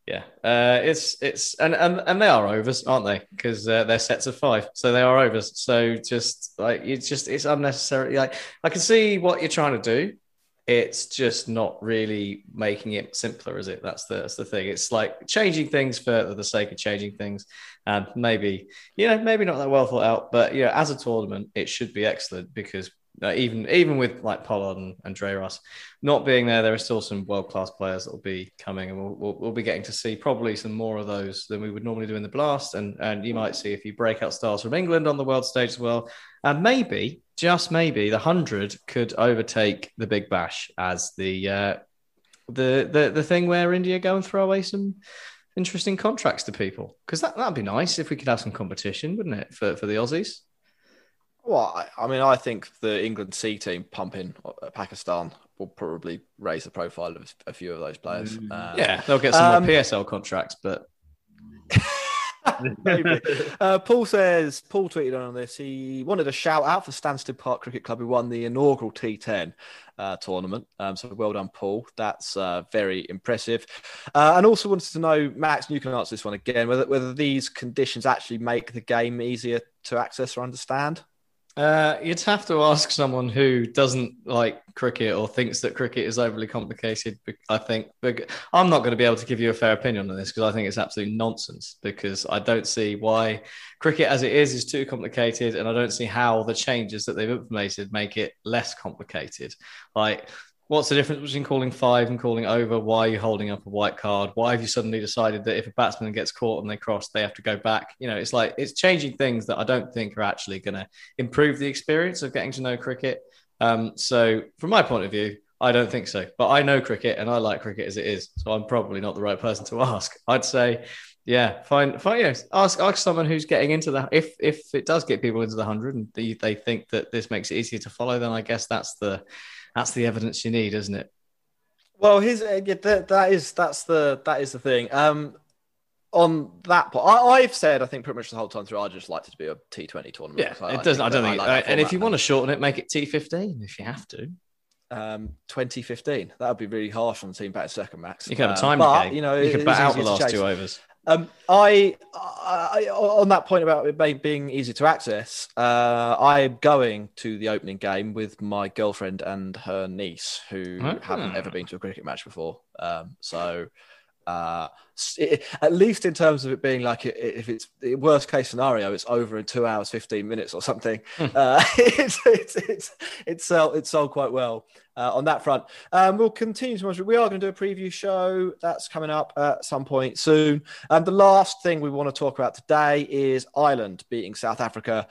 yeah, it's and they are overs, aren't they? Because they're sets of five, so they are overs. So just like it's unnecessary. Like I can see what you're trying to do. It's just not really making it simpler, is it? That's the thing. It's like changing things for the sake of changing things, and maybe not that well thought out. But yeah, as a tournament, it should be excellent because even with like Pollard and Dreyras not being there, there are still some world-class players that will be coming, and we'll be getting to see probably some more of those than we would normally do in the Blast. And you might see a few breakout stars from England on the world stage as well. And maybe, just maybe, the 100 could overtake the Big Bash as the thing where India go and throw away some interesting contracts to people, because that'd be nice if we could have some competition, wouldn't it, for the Aussies? Well, I mean, I think the England C team pumping Pakistan will probably raise the profile of a few of those players. Yeah, they'll get some more PSL contracts, but... Maybe. Paul tweeted on this. He wanted a shout out for Stansted Park Cricket Club, who won the inaugural T10 tournament. So well done, Paul. That's very impressive. And also wanted to know, Max, and you can answer this one again, whether these conditions actually make the game easier to access or understand. You'd have to ask someone who doesn't like cricket or thinks that cricket is overly complicated, I think. But I'm not going to be able to give you a fair opinion on this because I think it's absolute nonsense, because I don't see why cricket as it is too complicated, and I don't see how the changes that they've implemented make it less complicated. Like, what's the difference between calling five and calling over? Why are you holding up a white card? Why have you suddenly decided that if a batsman gets caught and they cross, they have to go back? You know, it's like it's changing things that I don't think are actually going to improve the experience of getting to know cricket. So from my point of view, I don't think so. But I know cricket and I like cricket as it is, so I'm probably not the right person to ask. I'd say, yeah, fine. You know, ask someone who's getting into the... If it does get people into the 100 and they think that this makes it easier to follow, then I guess that's the evidence you need, isn't it? Well, that is the thing. On that point, I've said, I think pretty much the whole time through, I just like it to be a T20 tournament. Yeah, I don't think, and if you want to shorten it, make it T15 if you have to. 2015. That would be really harsh on the team back second, Max. You can have a time game. You know, you can bat out the last two overs. I on that point about it being easy to access, I'm going to the opening game with my girlfriend and her niece, who haven't ever been to a cricket match before. At least in terms of it being like, if it's the worst case scenario, it's over in 2 hours, 15 minutes or something. It's sold quite well on that front. We'll continue to watch. We are going to do a preview show that's coming up at some point soon. And the last thing we want to talk about today is Ireland beating South Africa.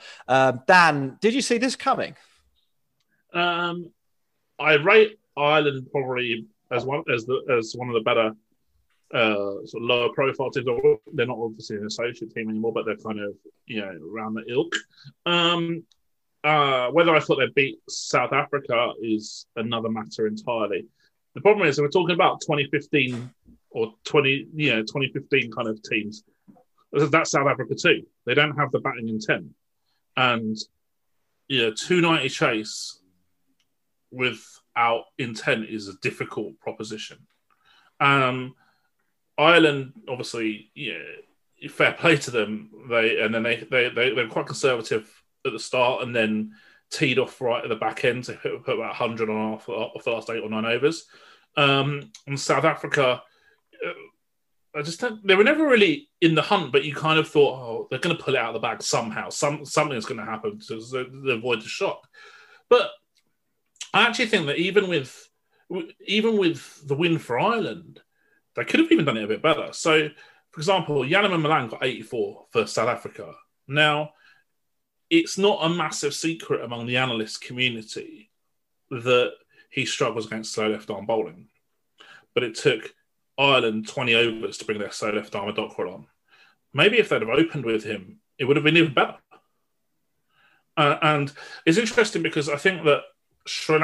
Dan, did you see this coming? I rate Ireland probably as one of the better sort of lower profile teams. They're not obviously an associate team anymore, but they're kind of, you know, around the ilk. Whether I thought they'd beat South Africa is another matter entirely. The problem is, we're talking about 2015 or 2015 kind of teams. That's South Africa too. They don't have the batting intent, and 290 chase without intent is a difficult proposition. Ireland, obviously, fair play to them. They were quite conservative at the start and then teed off right at the back end to put about 100 on off the last 8 or 9 overs. on South Africa, I just don't, they were never really in the hunt, but you kind of thought, oh, they're going to pull it out of the bag somehow. Something's going to happen to avoid the shock. But I actually think that even with the win for Ireland, they could have even done it a bit better. So, for example, Yanaman Malan got 84 for South Africa. Now, it's not a massive secret among the analyst community that he struggles against slow left-arm bowling. But it took Ireland 20 overs to bring their slow left-arm Adokra on. Maybe if they'd have opened with him, it would have been even better. And it's interesting because I think that South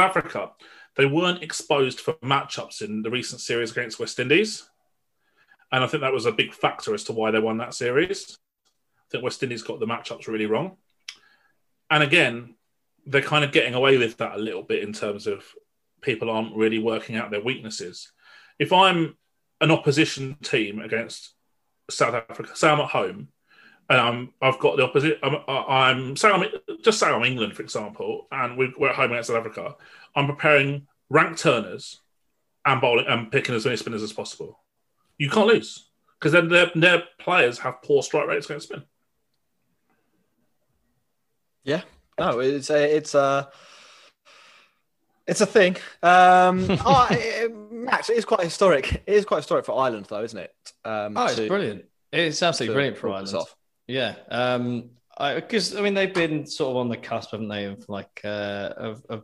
Africa, they weren't exposed for matchups in the recent series against West Indies. And I think that was a big factor as to why they won that series. I think West Indies got the matchups really wrong. And again, they're kind of getting away with that a little bit in terms of people aren't really working out their weaknesses. If I'm an opposition team against South Africa, say I'm at home, and I've got the opposite. I'm England, for example, and we're at home against South Africa. I'm preparing rank turners and bowling and picking as many spinners as possible. You can't lose because then their players have poor strike rates against spin. Yeah, no, it's a thing. Max, it is quite historic. It is quite historic for Ireland, though, isn't it? It's brilliant. It's absolutely brilliant for Ireland. Yeah, because I mean they've been sort of on the cusp, haven't they, of like of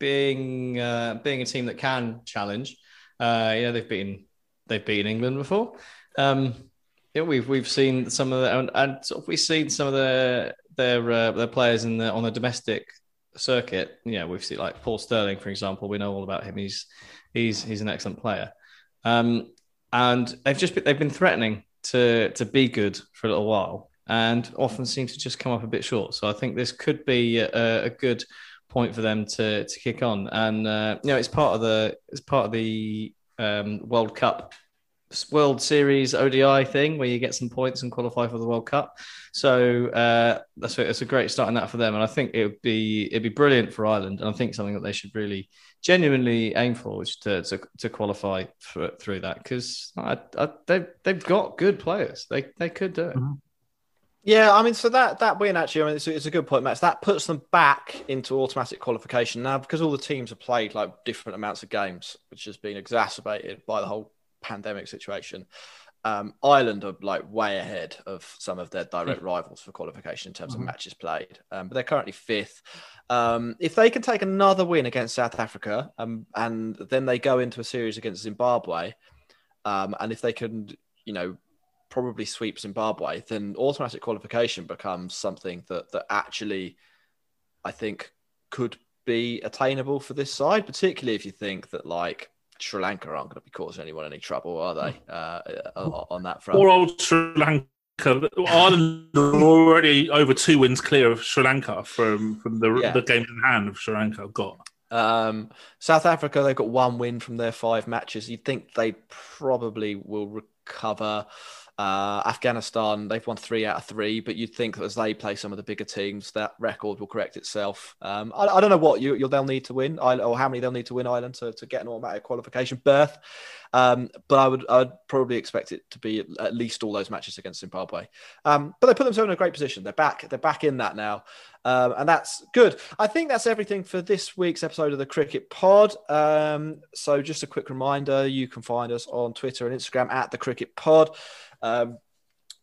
being a team that can challenge. They've beaten England before. We've seen some of the and sort of we've seen some of their players on the domestic circuit. Yeah, we've seen like Paul Sterling, for example. We know all about him. He's an excellent player, and they've been threatening to be good for a little while and often seem to just come up a bit short. So I think this could be a good point for them to kick on. And it's part of the World Cup, World Series ODI thing where you get some points and qualify for the World Cup. So it's a great start in that for them. And I think it'd be brilliant for Ireland. And I think something that they should really genuinely aim for, which to qualify through that, because they've got good players. They could do it. Mm-hmm. Yeah, I mean, so that win actually, I mean, it's a good point, Max. That puts them back into automatic qualification now because all the teams have played like different amounts of games, which has been exacerbated by the whole pandemic situation. Ireland are like way ahead of some of their direct rivals for qualification in terms of matches played, but they're currently fifth. If they can take another win against South Africa, and then they go into a series against Zimbabwe, and if they can, probably sweep Zimbabwe, then automatic qualification becomes something that actually I think could be attainable for this side, particularly if you think that like Sri Lanka aren't going to be causing anyone any trouble, are they? On that front, poor old Sri Lanka. Ireland are already over 2 wins clear of Sri Lanka from the game in hand of Sri Lanka. Got South Africa, they've got 1 win from their 5 matches. You'd think they probably will recover. Afghanistan, they've won 3 out of 3, but you'd think that as they play some of the bigger teams, that record will correct itself. I don't know what they'll need to win, or how many they'll need to win Ireland to get an automatic qualification berth. But I'd probably expect it to be at least all those matches against Zimbabwe. But they put themselves in a great position. They're back in that now. And that's good. I think that's everything for this week's episode of the Cricket Pod. So just a quick reminder, you can find us on Twitter and Instagram at the Cricket Pod.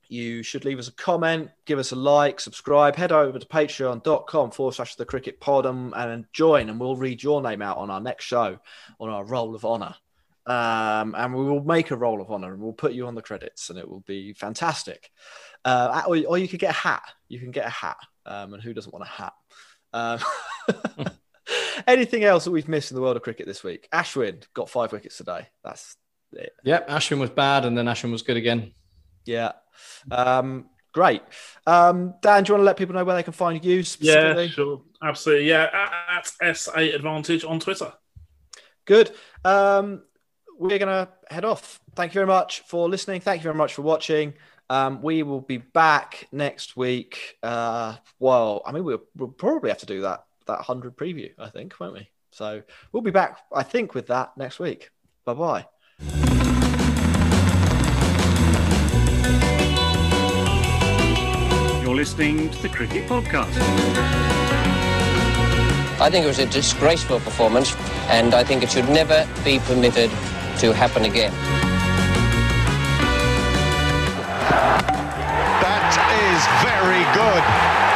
You should leave us a comment, give us a like, subscribe, head over to patreon.com/thecricketpod and join, and we'll read your name out on our next show on our Roll of Honour. And we will make a Roll of Honour and we'll put you on the credits and it will be fantastic. Or you could get a hat. You can get a hat. And who doesn't want a hat? Anything else that we've missed in the world of cricket this week? Ashwin got 5 wickets today. That's it. Yep, Ashwin was bad and then Ashwin was good again. Yeah. Great. Dan, do you want to let people know where they can find you specifically? Yeah, sure. Absolutely. Yeah, at SA Advantage on Twitter. Good. We're going to head off. Thank you very much for listening. Thank you very much for watching. We will be back next week. We'll probably have to do that 100 preview, I think, won't we? So we'll be back, I think, with that next week. Bye-bye. You're listening to the Cricket Podcast. I think it was a disgraceful performance, and I think it should never be permitted to happen again. That is very good.